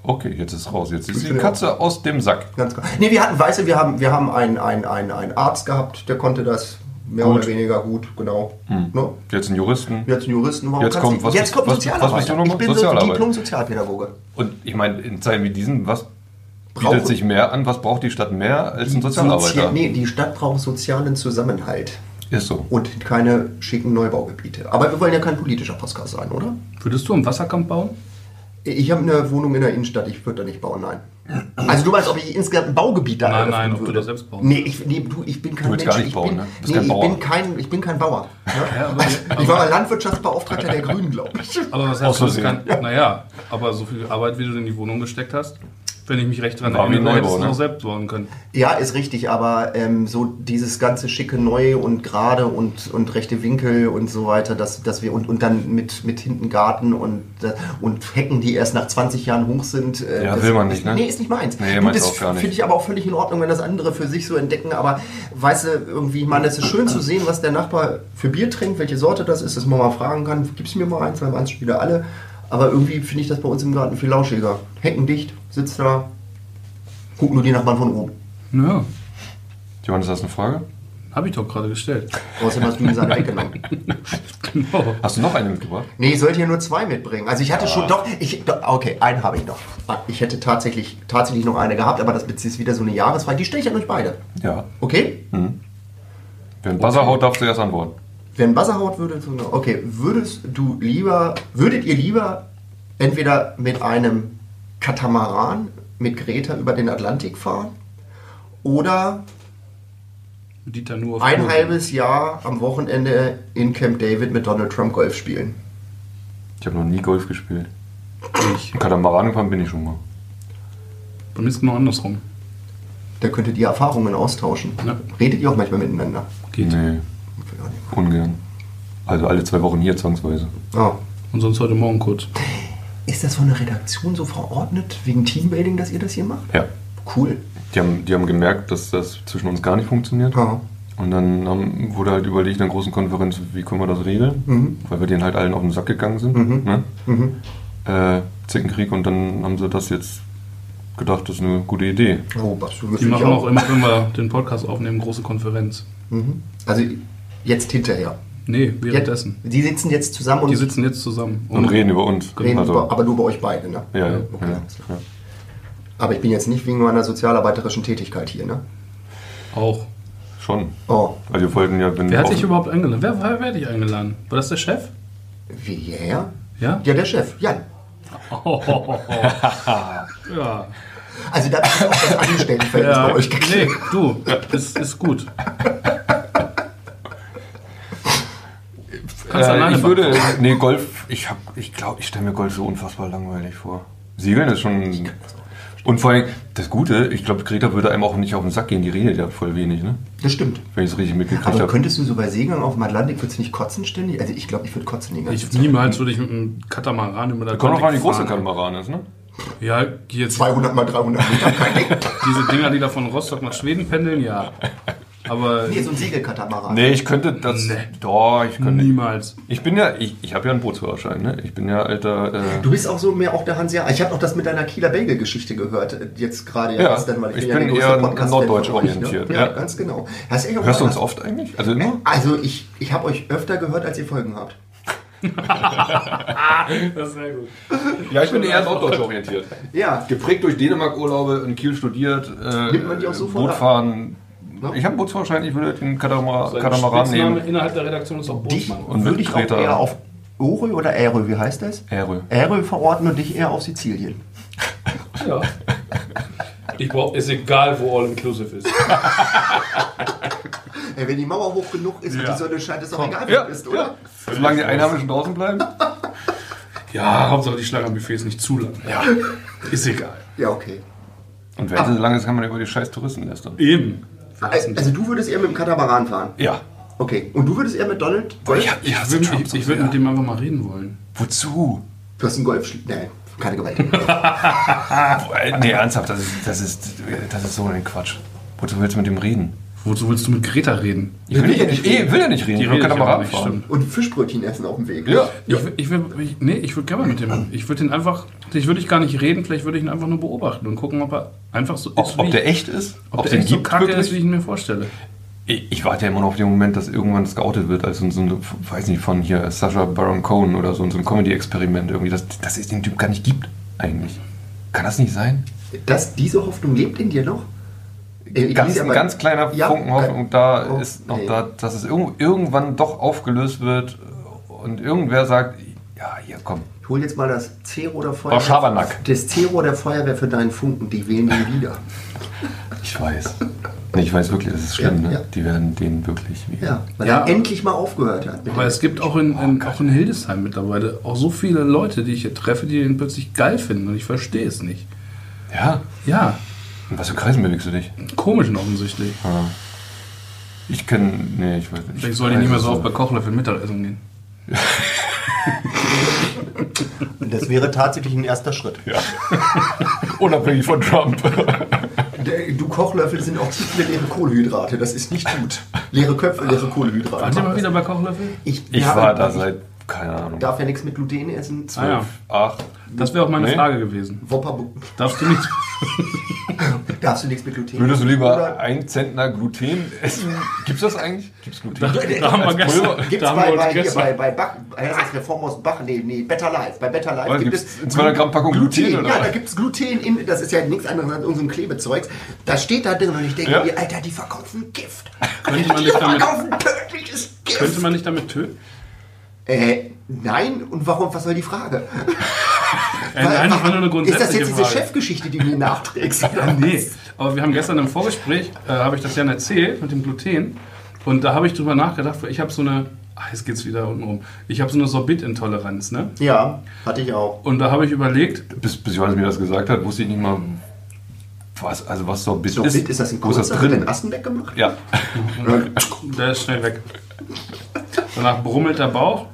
Okay, jetzt ist raus, jetzt ist die Katze aus dem Sack. Ganz klar. Nee, wir hatten, weißt du, wir haben, wir haben einen, einen, einen, einen Arzt gehabt, der konnte das mehr gut. oder weniger gut, genau. Hm. Ne? Jetzt einen Juristen. Jetzt einen Juristen. Warum jetzt kommt, was, jetzt kommt was, Sozialarbeiter. Was bist du noch mal? Ich bin Sozialarbeit. So Diplom-Sozialpädagoge. Und ich meine, in Zeiten wie diesen, was... bietet sich mehr an. Was braucht die Stadt mehr als ein Sozialarbeiter? Sozi- nee, die Stadt braucht sozialen Zusammenhalt. Ist so. Und keine schicken Neubaugebiete. Aber wir wollen ja kein politischer Podcast sein, oder? Würdest du im Wasserkamp bauen? Ich habe eine Wohnung in der Innenstadt, ich würde da nicht bauen, nein. Also du meinst, ob ich insgesamt ein Baugebiet da eröffnen würde? Nein, nein, ob du das selbst bauen. Nee, ich, nee, du, ich bin kein Mensch. Du willst gar nicht bauen, ne? Du bist kein Bauer. Ich bin kein Bauer. Ich war mal Landwirtschaftsbeauftragter der Grünen, glaube ich. Aber was heißt das? Naja, aber so viel Arbeit, wie du in die Wohnung gesteckt hast... Wenn ich mich recht dran erinnere, hättest du es noch selbst bauen können. Ja, ist richtig, aber ähm, so dieses ganze schicke Neu und gerade und, und rechte Winkel und so weiter, dass, dass wir und, und dann mit, mit hinten Garten und, und Hecken, die erst nach zwanzig Jahren hoch sind. Äh, ja, will man nicht, ne? Nee, ist nicht meins. Nee, meins auch gar nicht. Finde ich aber auch völlig in Ordnung, wenn das andere für sich so entdecken, aber weißt du, irgendwie, ich meine, es ist schön zu sehen, was der Nachbar für Bier trinkt, welche Sorte das ist, dass man mal fragen kann, gib's mir mal eins, weil wir eins wieder alle. Aber irgendwie finde ich das bei uns im Garten viel lauschiger. Heckendicht, sitzt da, gucken nur die Nachbarn von oben. Ja. Johannes, hast du eine Frage? Habe ich doch gerade gestellt. Außerdem hast du mir seine weggenommen. Genau. Hast du noch eine mitgebracht? Nee, ich sollte ja nur zwei mitbringen. Also ich hatte ja. schon doch, ich, doch... Okay, einen habe ich noch. Ich hätte tatsächlich, tatsächlich noch eine gehabt, aber das ist wieder so eine Jahresfrage. Die stelle ich an euch beide. Ja. Okay? Mhm. Wenn Buzzer haut, darfst du erst antworten. Wenn Buzzer haut, würdest du... Okay, würdest du lieber... Würdet ihr lieber entweder mit einem Katamaran mit Greta über den Atlantik fahren oder... Nur ein Flug. Halbes Jahr am Wochenende in Camp David mit Donald Trump Golf spielen. Ich habe noch nie Golf gespielt. Ich. Im Katamaran gefahren bin ich schon mal. Bei mir ist es genau andersrum. Da könntet ihr Erfahrungen austauschen. Ja. Redet ihr auch manchmal miteinander? Geht. Nee. Ungern. Also alle zwei Wochen hier zwangsweise. Ah. Und sonst heute Morgen kurz. Ist das von der Redaktion so verordnet, wegen Teambuilding, dass ihr das hier macht? Ja. Cool. Die haben, die haben gemerkt, dass das zwischen uns gar nicht funktioniert. Aha. Und dann haben, wurde halt überlegt in der großen Konferenz, wie können wir das regeln, mhm. weil wir denen halt allen auf den Sack gegangen sind. Mhm. Ne? Mhm. Äh, Zickenkrieg, und dann haben sie das jetzt gedacht, das ist eine gute Idee. Oh, was, die machen auch, auch immer, wenn wir den Podcast aufnehmen, große Konferenz. Mhm. Also jetzt hinterher? Nee, währenddessen. Ja, die sitzen jetzt zusammen? Und die sitzen jetzt zusammen. Und, und reden über uns. Reden also. über, aber nur über euch beide, ne? Ja, ja. Okay. ja, ja. Aber ich bin jetzt nicht wegen meiner sozialarbeiterischen Tätigkeit hier, ne? Auch. Schon. Oh. Also wir wollten ja... Wenn wer hat dich überhaupt eingeladen? Wer, wer, wer hat dich eingeladen? War das der Chef? Wie, ja? Ja, ja der Chef, Jan. Oh, oh, oh, oh. ja. Also da ist auch das Angestelltenverhältnis ja. bei euch geklärt. Nee, du, ist, ist gut. Kannst äh, alleine ich machen. würde... Nee, Golf... Ich hab, ich glaube, ich stelle mir Golf so unfassbar langweilig vor. Segeln ist schon... Und vor allem, das Gute, ich glaube, Greta würde einem auch nicht auf den Sack gehen, die redet ja voll wenig, ne? Das stimmt. Wenn ich es richtig mitgekriegt habe. Aber könntest du so bei Segeln auf dem Atlantik, würdest du nicht kotzen ständig? Also ich glaube, ich würde kotzen die ganze Zeit. Niemals würde ich mit einem Katamaran über den Atlantik fahren. Kommt auch an die große Katamaran ist, ne? Ja, die jetzt... zweihundert mal dreihundert Meter, kein Diese Dinger, die da von Rostock nach Schweden pendeln, ja. Aber... Nee, so ein Segelkatamaran. Nee, ich könnte das... Nee. Doch, ich könnte... Niemals. Ich bin ja... Ich, ich habe ja einen Bootsführerschein, ne? Ich bin ja alter... Äh du bist auch so mehr auch der Hansi... Ich habe auch das mit deiner Kieler Belgel-Geschichte gehört, jetzt gerade. Ja, ja dann, weil ich, ich bin, bin ja eher norddeutsch orientiert. Ne? Ja, ja, ganz genau. Hast du Hörst du uns das? oft eigentlich? Also immer? Also ich, ich habe euch öfter gehört, als ihr Folgen habt. Das ist sehr gut. Ja, ich bin eher norddeutsch orientiert. Ja. Geprägt durch Dänemark-Urlaube, in Kiel studiert, äh, nimmt man die auch so Bootfahren... Ich habe einen Bootsführerschein, ich würde den Katamar- also Katamaran nehmen. Innerhalb der Redaktion ist auch Bootsmann. Und würde ich auch eher auf Orö oder Ärö, wie heißt das? Ärö. Ärö verorten und dich eher auf Sizilien. Ja. Ich brauch, ist egal, wo All-Inclusive ist. Ey, wenn die Mauer hoch genug ist ja. und die Sonne scheint, ist doch egal, wo ja. du bist, oder? Ja. Solange die Einheimischen draußen bleiben. Ja, Hauptsache die Schlange am Buffet ist nicht zu lang. Ja. Ist egal. Ja, okay. Und wenn es so lang ist, kann man über die scheiß Touristen lästern. Eben. Also du würdest eher mit dem Katamaran fahren? Ja. Okay. Und du würdest eher mit Donald Golf? Ja, ich, ich würde mit, so würd mit dem einfach mal reden wollen. Wozu? Du hast einen Golfschläger. Nee, keine Gewalt. Nee, ernsthaft, das ist, das, ist, das ist so ein Quatsch. Wozu willst du mit dem reden? Wozu willst du mit Greta reden? Ich will, will, nicht, ja, nicht ich will ja nicht reden. Die ich will Katamaran fahren. Stimmt. Und Fischbrötchen essen auf dem Weg. Ja. Ich, ich will, ich, nee, ich würde gerne mit dem. Ich würde den einfach. Ich würde ich gar nicht reden. Vielleicht würde ich ihn einfach nur beobachten und gucken, ob er einfach so ist. Ob, ob der echt ist? Ob, ob der, der echt so kacke wirklich? ist, wie ich ihn mir vorstelle. Ich, ich warte ja immer noch auf den Moment, dass irgendwann das geoutet wird, als so, so ein, weiß nicht, von hier Sacha Baron Cohen oder so, so ein Comedy-Experiment irgendwie, dass, dass es den Typ gar nicht gibt, eigentlich. Kann das nicht sein? Dass diese Hoffnung lebt in dir noch? Ganz, ein ganz kleiner ja, Funken Hoffnung da oh, ist noch nee. da, dass es irgend, irgendwann doch aufgelöst wird und irgendwer sagt, ja, hier, komm. Ich hol jetzt mal das Zero der Feuerwehr. Oh, das Zero der Feuerwehr für deinen Funken, die wählen ihn wieder. Ich weiß. Ich weiß wirklich, das ist schlimm, ja, ne? Ja. Die werden den wirklich wählen. Ja, weil ja, er endlich mal aufgehört hat. Aber es gibt auch in, in, auch in Hildesheim mittlerweile auch so viele Leute, die ich hier treffe, die den plötzlich geil finden, und ich verstehe es nicht. Ja? Ja. In was für Kreisen bewegst du dich? Komischen offensichtlich. Ja. Ich kenne... Nee, ich weiß nicht. Vielleicht soll ich nicht mehr so oft bei Kochlöffeln Mittagessen gehen. Das wäre tatsächlich ein erster Schritt. Ja. Unabhängig von Trump. Der, du, Kochlöffel sind auch zu viele leere Kohlenhydrate. Das ist nicht gut. Leere Köpfe, leere Kohlenhydrate. Wart ihr mal wieder bei Kochlöffeln? Ich, ich ja, war da seit... Keine Ahnung. Darf ja nichts mit Gluten essen. zwölf, acht. Das wäre auch meine nee. Frage gewesen. Wopper. Darfst du nicht? Ja, hast du nichts mit Gluten? Würdest du lieber oder? Ein Zentner Gluten essen? Gibt's das eigentlich? Gibt's Gluten? Da, da, da haben wir gestern. Gibt's da bei, bei, hier, bei, bei Back, heißt Reformhaus Bach, nee, nee, Better Life. Bei Better Life gibt es zweihundert Gramm Packung Gluten, Gluten oder? Ja, da gibt's Gluten in, das ist ja nichts anderes als unserem Klebezeugs. Das steht da drin und ich denke ja. mir, Alter, die verkaufen Gift. Könnte man nicht die damit, verkaufen tödliches Gift. Könnte man nicht damit töten? Äh, nein, und warum, was soll die Frage? Äh, Weil, nein, das war nur eine grundsätzliche Frage. Ist das jetzt Frage. Diese Chefgeschichte, die du mir nachträgst? Ja, nee, aber wir haben gestern im Vorgespräch, äh, habe ich das Jan erzählt mit dem Gluten und da habe ich drüber nachgedacht, weil ich habe so eine, ach, jetzt geht's wieder unten rum, ich habe so eine Sorbitintoleranz, ne? Ja, hatte ich auch. Und da habe ich überlegt, bis, bis Johannes mir das gesagt hat, wusste ich nicht mal, was, also was Sorbit, Sorbit ist. Sorbit, ist das in Kurzer? Hat den Assen weggemacht? Ja. Der ist schnell weg. Danach brummelt der Bauch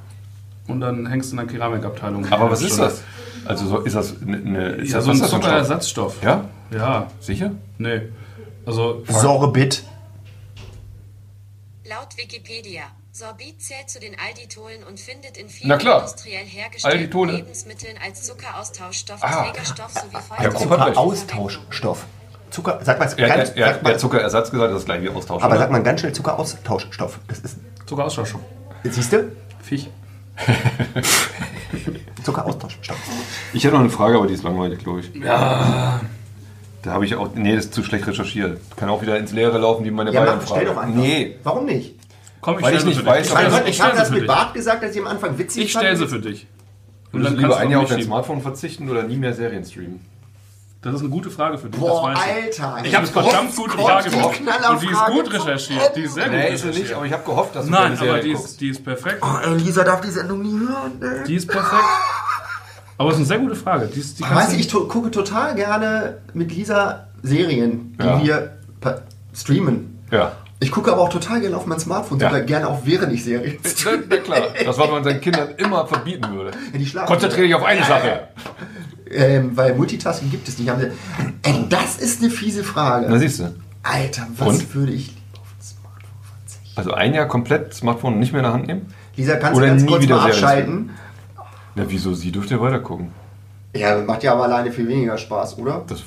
und dann hängst du in der Keramikabteilung. Aber was ist das? Also so, ist das eine, ist ja, das so ein Zuckerersatzstoff? Ja? Ja. Sicher? Nee. Also Sorbit. Laut Wikipedia, Sorbit zählt zu den Alditolen und findet in vielen industriell hergestellten Alditole. Lebensmitteln als Zuckeraustauschstoff, ah. Trägerstoff sowie Feuchtigkeit. Zuckeraustauschstoff. Zucker, sagt man, ja, ganz, ja, sagt man, ja, Zuckerersatz gesagt, das ist gleich wie Austausch. Aber oder? Sagt man ganz schnell Zuckeraustauschstoff. Das ist Zuckeraustauschstoff. Siehst du? Viech. Zuckeraustauschstoff. Ich hätte noch eine Frage, aber die ist langweilig, glaube ich. Ja. Da habe ich auch. Nee, das ist zu schlecht recherchiert. Kann auch wieder ins Leere laufen, wie meine ja, Bayern-Frage. Stell doch an. Nee. Warum nicht? Komm, ich Weil ich nicht weiß. Ich, ich, ich, ich habe das mit Bart gesagt, dass ich am Anfang witzig ich fand. Ich stelle sie für dich. Und, Und dann lieber ein Jahr auf dein Smartphone verzichten oder nie mehr Serien streamen? Das ist eine gute Frage für dich. Boah, das weiß Alter. Ich, ich habe es verdammt gut recherchiert. Und die ist gut recherchiert. Die ist sehr gut nee, recherchiert. Ist sie nicht, aber ich habe gehofft, dass du Nein, aber die ist, die ist perfekt. Oh, ey, Lisa darf die Sendung nie hören. Ey. Die ist perfekt. Aber es ist eine sehr gute Frage. Die ist, die weißt du, ich to- gucke total gerne mit Lisa Serien, die ja. wir pa- streamen. Ja. Ich gucke aber auch total gerne auf mein Smartphone, sogar ja. gerne auch während ich Serien streame. Na klar, das was man seinen Kindern immer verbieten würde. Ja, die schlafen. Konzentriere dich auf eine Sache. Ähm, weil Multitasking gibt es nicht. Haben sie, ey, das ist eine fiese Frage. Na siehst du. Alter, was und? Würde ich lieber auf das Smartphone verzichten? Also ein Jahr komplett Smartphone nicht mehr in der Hand nehmen? Lisa, kannst du ganz kurz mal abschalten? Na wieso? Sie dürft ja weiter gucken. Ja, macht ja aber alleine viel weniger Spaß, oder? Das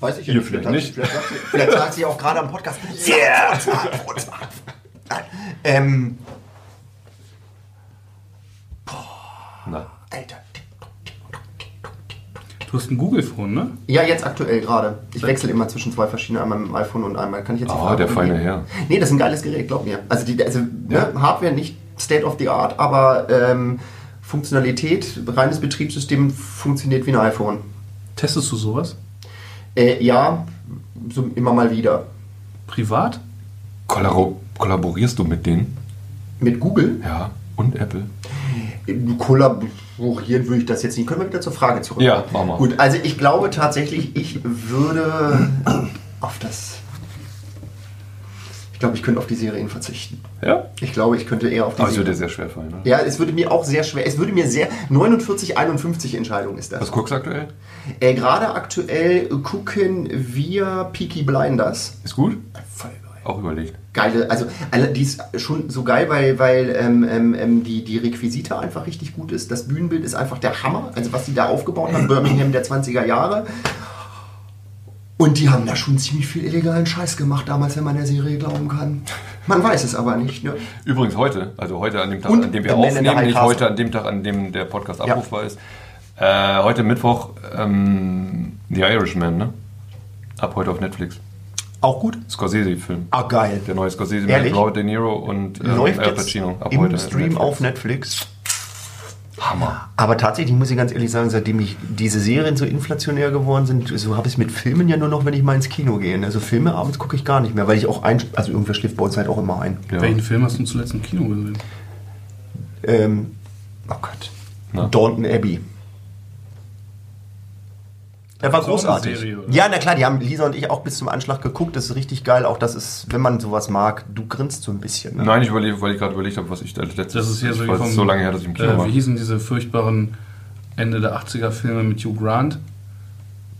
weiß ich ja nicht. Vielleicht, nicht. Vielleicht, sagt sie, vielleicht sagt sie auch gerade am Podcast. Yeah! Smartphone, Smartphone, Smartphone. Ähm. Boah. Na. Alter. Du hast ein Google-Phone, ne? Ja, jetzt aktuell gerade. Ich wechsle immer zwischen zwei verschiedenen, einmal mit dem iPhone und einmal kann ich jetzt. Ah, oh, der feine Herr. Nee, das ist ein geiles Gerät, glaub mir. Also, die, also ja. ne, Hardware nicht State of the Art, aber ähm, Funktionalität, reines Betriebssystem funktioniert wie ein iPhone. Testest du sowas? Äh, ja, so immer mal wieder. Privat? Kollabor- kollaborierst du mit denen? Mit Google? Ja, und Apple. Kollaborieren würde ich das jetzt nicht. Können wir wieder zur Frage zurück? Ja, machen wir. Gut, also ich glaube tatsächlich, ich würde auf das... Ich glaube, ich könnte auf die Serien verzichten. Ja? Ich glaube, ich könnte eher auf die Aber Serien... Aber es würde dir sehr schwer fallen, ne? Ja, es würde mir auch sehr schwer... Es würde mir sehr... neunundvierzig einundfünfzig Entscheidung ist das. Was guckst du aktuell? Äh, gerade aktuell gucken wir Peaky Blinders. Ist gut? Voll geil. Auch überlegt. Geile, also die ist schon so geil, weil, weil ähm, ähm, die, die Requisite einfach richtig gut ist. Das Bühnenbild ist einfach der Hammer. Also was die da aufgebaut haben, Birmingham der zwanziger Jahre. Und die haben da schon ziemlich viel illegalen Scheiß gemacht damals, wenn man der Serie glauben kann. Man weiß es aber nicht. Ne? Übrigens heute, also heute an dem Tag, Und an dem wir aufnehmen, nicht heute an dem Tag, an dem der Podcast abrufbar ja. ist. Äh, heute Mittwoch ähm, The Irishman, ne? Ab heute auf Netflix. Auch gut? Scorsese-Film. Ah, geil. Der neue Scorsese mit Robert De Niro und ähm, Al Pacino. Ab im heute Stream Netflix. Auf Netflix. Hammer. Aber tatsächlich muss ich ganz ehrlich sagen, seitdem ich diese Serien so inflationär geworden sind, so habe ich es mit Filmen ja nur noch, wenn ich mal ins Kino gehe. Also Filme abends gucke ich gar nicht mehr, weil ich auch ein... Also irgendwer schläft bei uns halt auch immer ein. Ja. Welchen Film hast du zuletzt im Kino gesehen? Ähm, oh Gott. Na? Downton Abbey. Er war so großartig. Serie, ja, na klar, die haben Lisa und ich auch bis zum Anschlag geguckt. Das ist richtig geil. Auch das ist, wenn man sowas mag, du grinst so ein bisschen. Ne? Nein, ich überlege, weil ich gerade überlegt habe, was ich da letztes... Das ist hier so, vom, so lange her, dass ich im Kino äh, war. Wie hießen diese furchtbaren Ende der achtziger Filme mit Hugh Grant?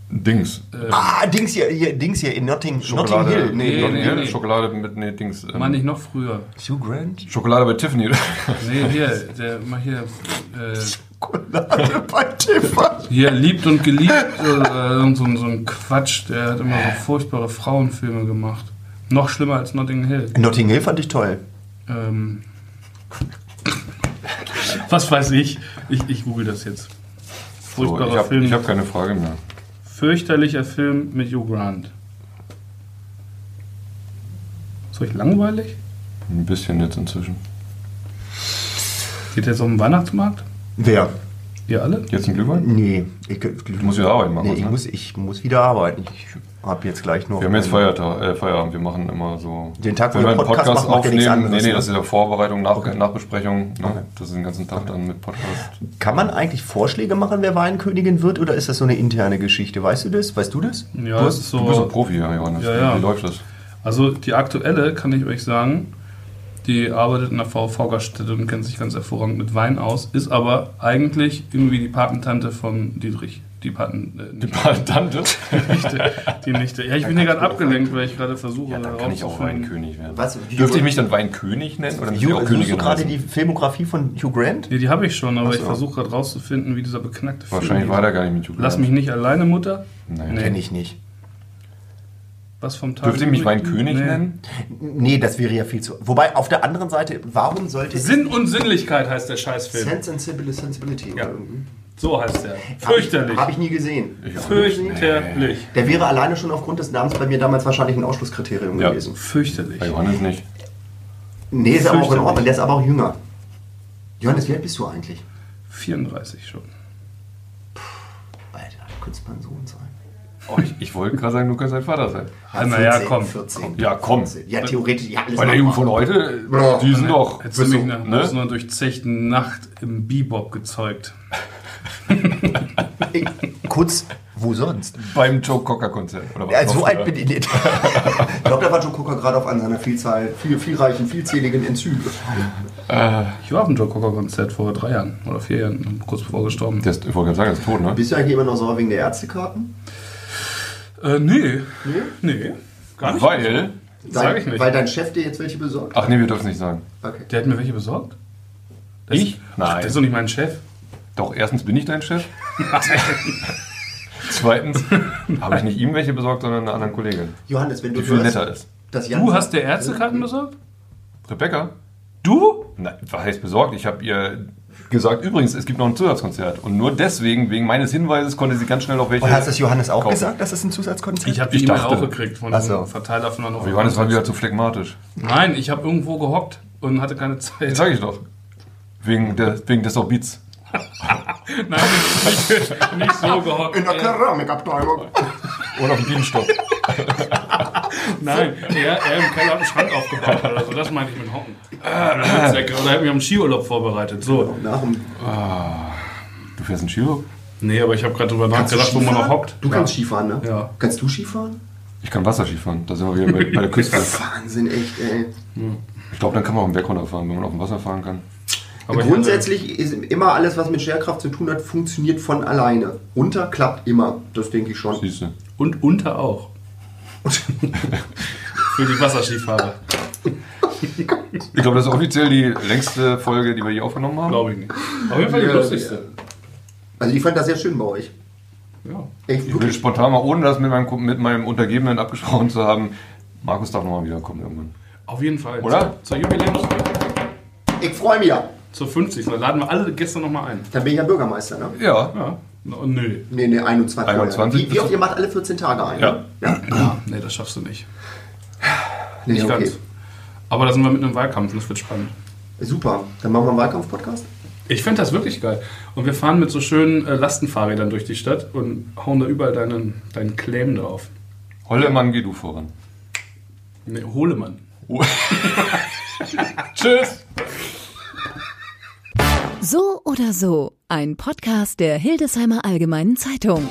Dings. Ähm, ah, Dings hier, hier, Dings hier in Notting, Notting Hill. Nee, nee, Notting Hill. Nee, nee. Schokolade mit, nee, Dings. Ähm, Mann, ich noch früher. Hugh Grant? Schokolade bei Tiffany. Nee, hier, der, mal hier. Äh, Schokolade bei Tiffany. Hier Liebt und Geliebt, äh, so, so ein Quatsch, der hat immer so furchtbare Frauenfilme gemacht. Noch schlimmer als Notting Hill. Notting Hill fand ich toll. Ähm, was weiß ich? Ich, ich google das jetzt. Furchtbarer so, ich hab, Film. Ich habe keine Frage mehr. Fürchterlicher Film mit Hugh Grant. Ist euch langweilig? Ein bisschen jetzt inzwischen. Geht jetzt auf den Weihnachtsmarkt? Wer? Ihr alle? Jetzt ein Glühwein? Nee. Ich, Glühwein. Du musst wieder arbeiten, Markus. Nee, ich, ne? muss, ich muss wieder arbeiten. Ich habe jetzt gleich noch... Wir haben jetzt Feiertag, äh, Feierabend. Wir machen immer so... Den Tag, wo wir einen Podcast, Podcast macht, aufnehmen. Anderes, nee, nee, das ist ja Vorbereitung, Nach- okay. Nachbesprechung. Ne? Okay. Das ist den ganzen Tag okay. dann mit Podcast. Kann man eigentlich Vorschläge machen, wer Weinkönigin wird? Oder ist das so eine interne Geschichte? Weißt du das? Weißt du das? Ja, du, hast, das so du bist ein Profi, ja, Johannes. Ja, ja. Wie läuft das? Also die aktuelle, kann ich euch sagen... Die arbeitet in der VfV Gaststätte und kennt sich ganz hervorragend mit Wein aus, ist aber eigentlich irgendwie die Patentante von Dietrich. Die, Paten, äh, die Patentante? Die Nichte. Die Nichte. Ja, ich bin ja gerade abgelenkt, weil ich gerade versuche, ja, da kann ich auch Weinkönig werden. Was, dürfte ich mich dann Weinkönig nennen? Oder Hugh, auch Königin du gerade die Filmografie von Hugh Grant? Nee, die habe ich schon, aber so. Ich versuche gerade rauszufinden, wie dieser beknackte Film. Wahrscheinlich war der gar nicht mit Hugh Grant. Lass mich nicht alleine, Mutter? Nein, nee. Kenne ich nicht. Was vom Tag dürfte ich mich Weinkönig nee. nennen? Nee, das wäre ja viel zu... Wobei, auf der anderen Seite, warum sollte... Sinn und Sinnlichkeit heißt der Scheißfilm. Sense and Sensibility. Ja. So heißt der. Fürchterlich. Habe ich, hab ich nie gesehen. Ich Fürchterlich. Nee. Der wäre alleine schon aufgrund des Namens bei mir damals wahrscheinlich ein Ausschlusskriterium ja. gewesen. Fürchterlich. Bei Johannes nicht. Nee, ist aber auch in Ordnung. Der ist aber auch jünger. Johannes, wie alt bist du eigentlich? vierunddreißig schon. Puh, Alter, du könntest mein Sohn sein. Oh, ich, ich wollte gerade sagen, du kannst dein Vater sein. Ja, na ja, komm. vierzehn, ja, komm. Ja, theoretisch. Ja, alles bei der Jugend von heute, ja, die sind doch. Hättest du mich so, nach ne? einer durchzechten Nacht im Bebop gezeugt. Ich, kurz, wo sonst? Beim Joe Cocker Konzert. Oder was? Ja, so alt bin ich nicht. Ich glaube, da war Joe Cocker gerade auf einer seiner Vielzahl, viel, vielreichen, vielzähligen Entzüge. Äh, ich war auf dem Joe Cocker Konzert vor drei Jahren oder vier Jahren, kurz bevor gestorben. Der ist, ich wollte gerade sagen, der ist tot, ne? Bist du eigentlich immer noch sauer wegen der Ärztekarten? Äh, nee. Nee? Nee. Gar nicht. Weil? Sag ich nicht. Weil dein Chef dir jetzt welche besorgt hat? Ach nee, wir dürfen es nicht sagen. Okay. Der hat mir welche besorgt? Das ich? Nein. Ach, das ist doch nicht mein Chef. Doch, erstens bin ich dein Chef. Zweitens habe ich nicht ihm welche besorgt, sondern einer anderen Kollegin. Johannes, wenn du... Die viel netter ist. Das du hast der Ärztekarten besorgt? Rebecca? Du? Nein, was heißt besorgt? Ich habe ihr... gesagt, übrigens, es gibt noch ein Zusatzkonzert. Und nur deswegen, wegen meines Hinweises, konnte sie ganz schnell noch welche. Und hast das Johannes auch kaufen. gesagt, dass es ein Zusatzkonzert ist? Ich habe die E-Mail auch gekriegt von so. Einem Verteiler von einer. Aber Johannes war wieder zu phlegmatisch. Nein, ich habe irgendwo gehockt und hatte keine Zeit. Sag ich doch. Wegen, der, wegen des Orbits. Nein, nicht, nicht so gehockt. In der Keramikabteilung. Oder auf dem Bienenstock. Nein, er, er im Keller einen Schrank aufgebaut hat. Also das meine ich mit Hocken. Oder er hat mich am Skiurlaub vorbereitet. So. Ah, du fährst einen Skiurlaub? Nee, aber ich habe gerade drüber nachgedacht, wo man noch hockt. Du kannst Skifahren, ne? Ja. Kannst du Skifahren? Ich kann Wasserskifahren. Da sind wir wieder bei, bei der Küste. Wahnsinn, echt, ey. Ich glaube, dann kann man auch den Berg runterfahren, wenn man auf dem Wasser fahren kann. Aber grundsätzlich ist immer alles, was mit Schwerkraft zu tun hat, funktioniert von alleine. Unter klappt immer. Das denke ich schon. Siehste. Und unter auch. Für die Wasserskifahrer. Ich glaube, das ist offiziell die längste Folge, die wir hier aufgenommen haben. Glaube ich nicht. Auf jeden Fall die lustigste. Also ich fand das sehr schön bei euch. Ja. Echt, ich will spontan mal, ohne das mit meinem, mit meinem Untergebenen abgesprochen zu haben, Markus darf nochmal wiederkommen irgendwann. Auf jeden Fall. Oder? Zur Jubiläumsfolge. Ich freue mich ja. Zur fünfzigsten Da laden wir alle Gäste nochmal ein. Dann bin ich ja Bürgermeister, ne? Ja. ja. No, nö. Nee, nee, einundzwanzig. einundzwanzig wie, wie oft ihr macht alle vierzehn Tage ein? Ja. ja. ja. Nee, das schaffst du nicht. Nee, nicht okay. ganz. Aber da sind wir mit einem Wahlkampf und das wird spannend. Super. Dann machen wir einen Wahlkampf-Podcast. Ich finde das wirklich geil. Und wir fahren mit so schönen äh, Lastenfahrrädern durch die Stadt und hauen da überall deinen, deinen Claim drauf. Hollemann, geh du voran. Nee, Hohlemann. Oh. Tschüss. So oder so, ein Podcast der Hildesheimer Allgemeinen Zeitung.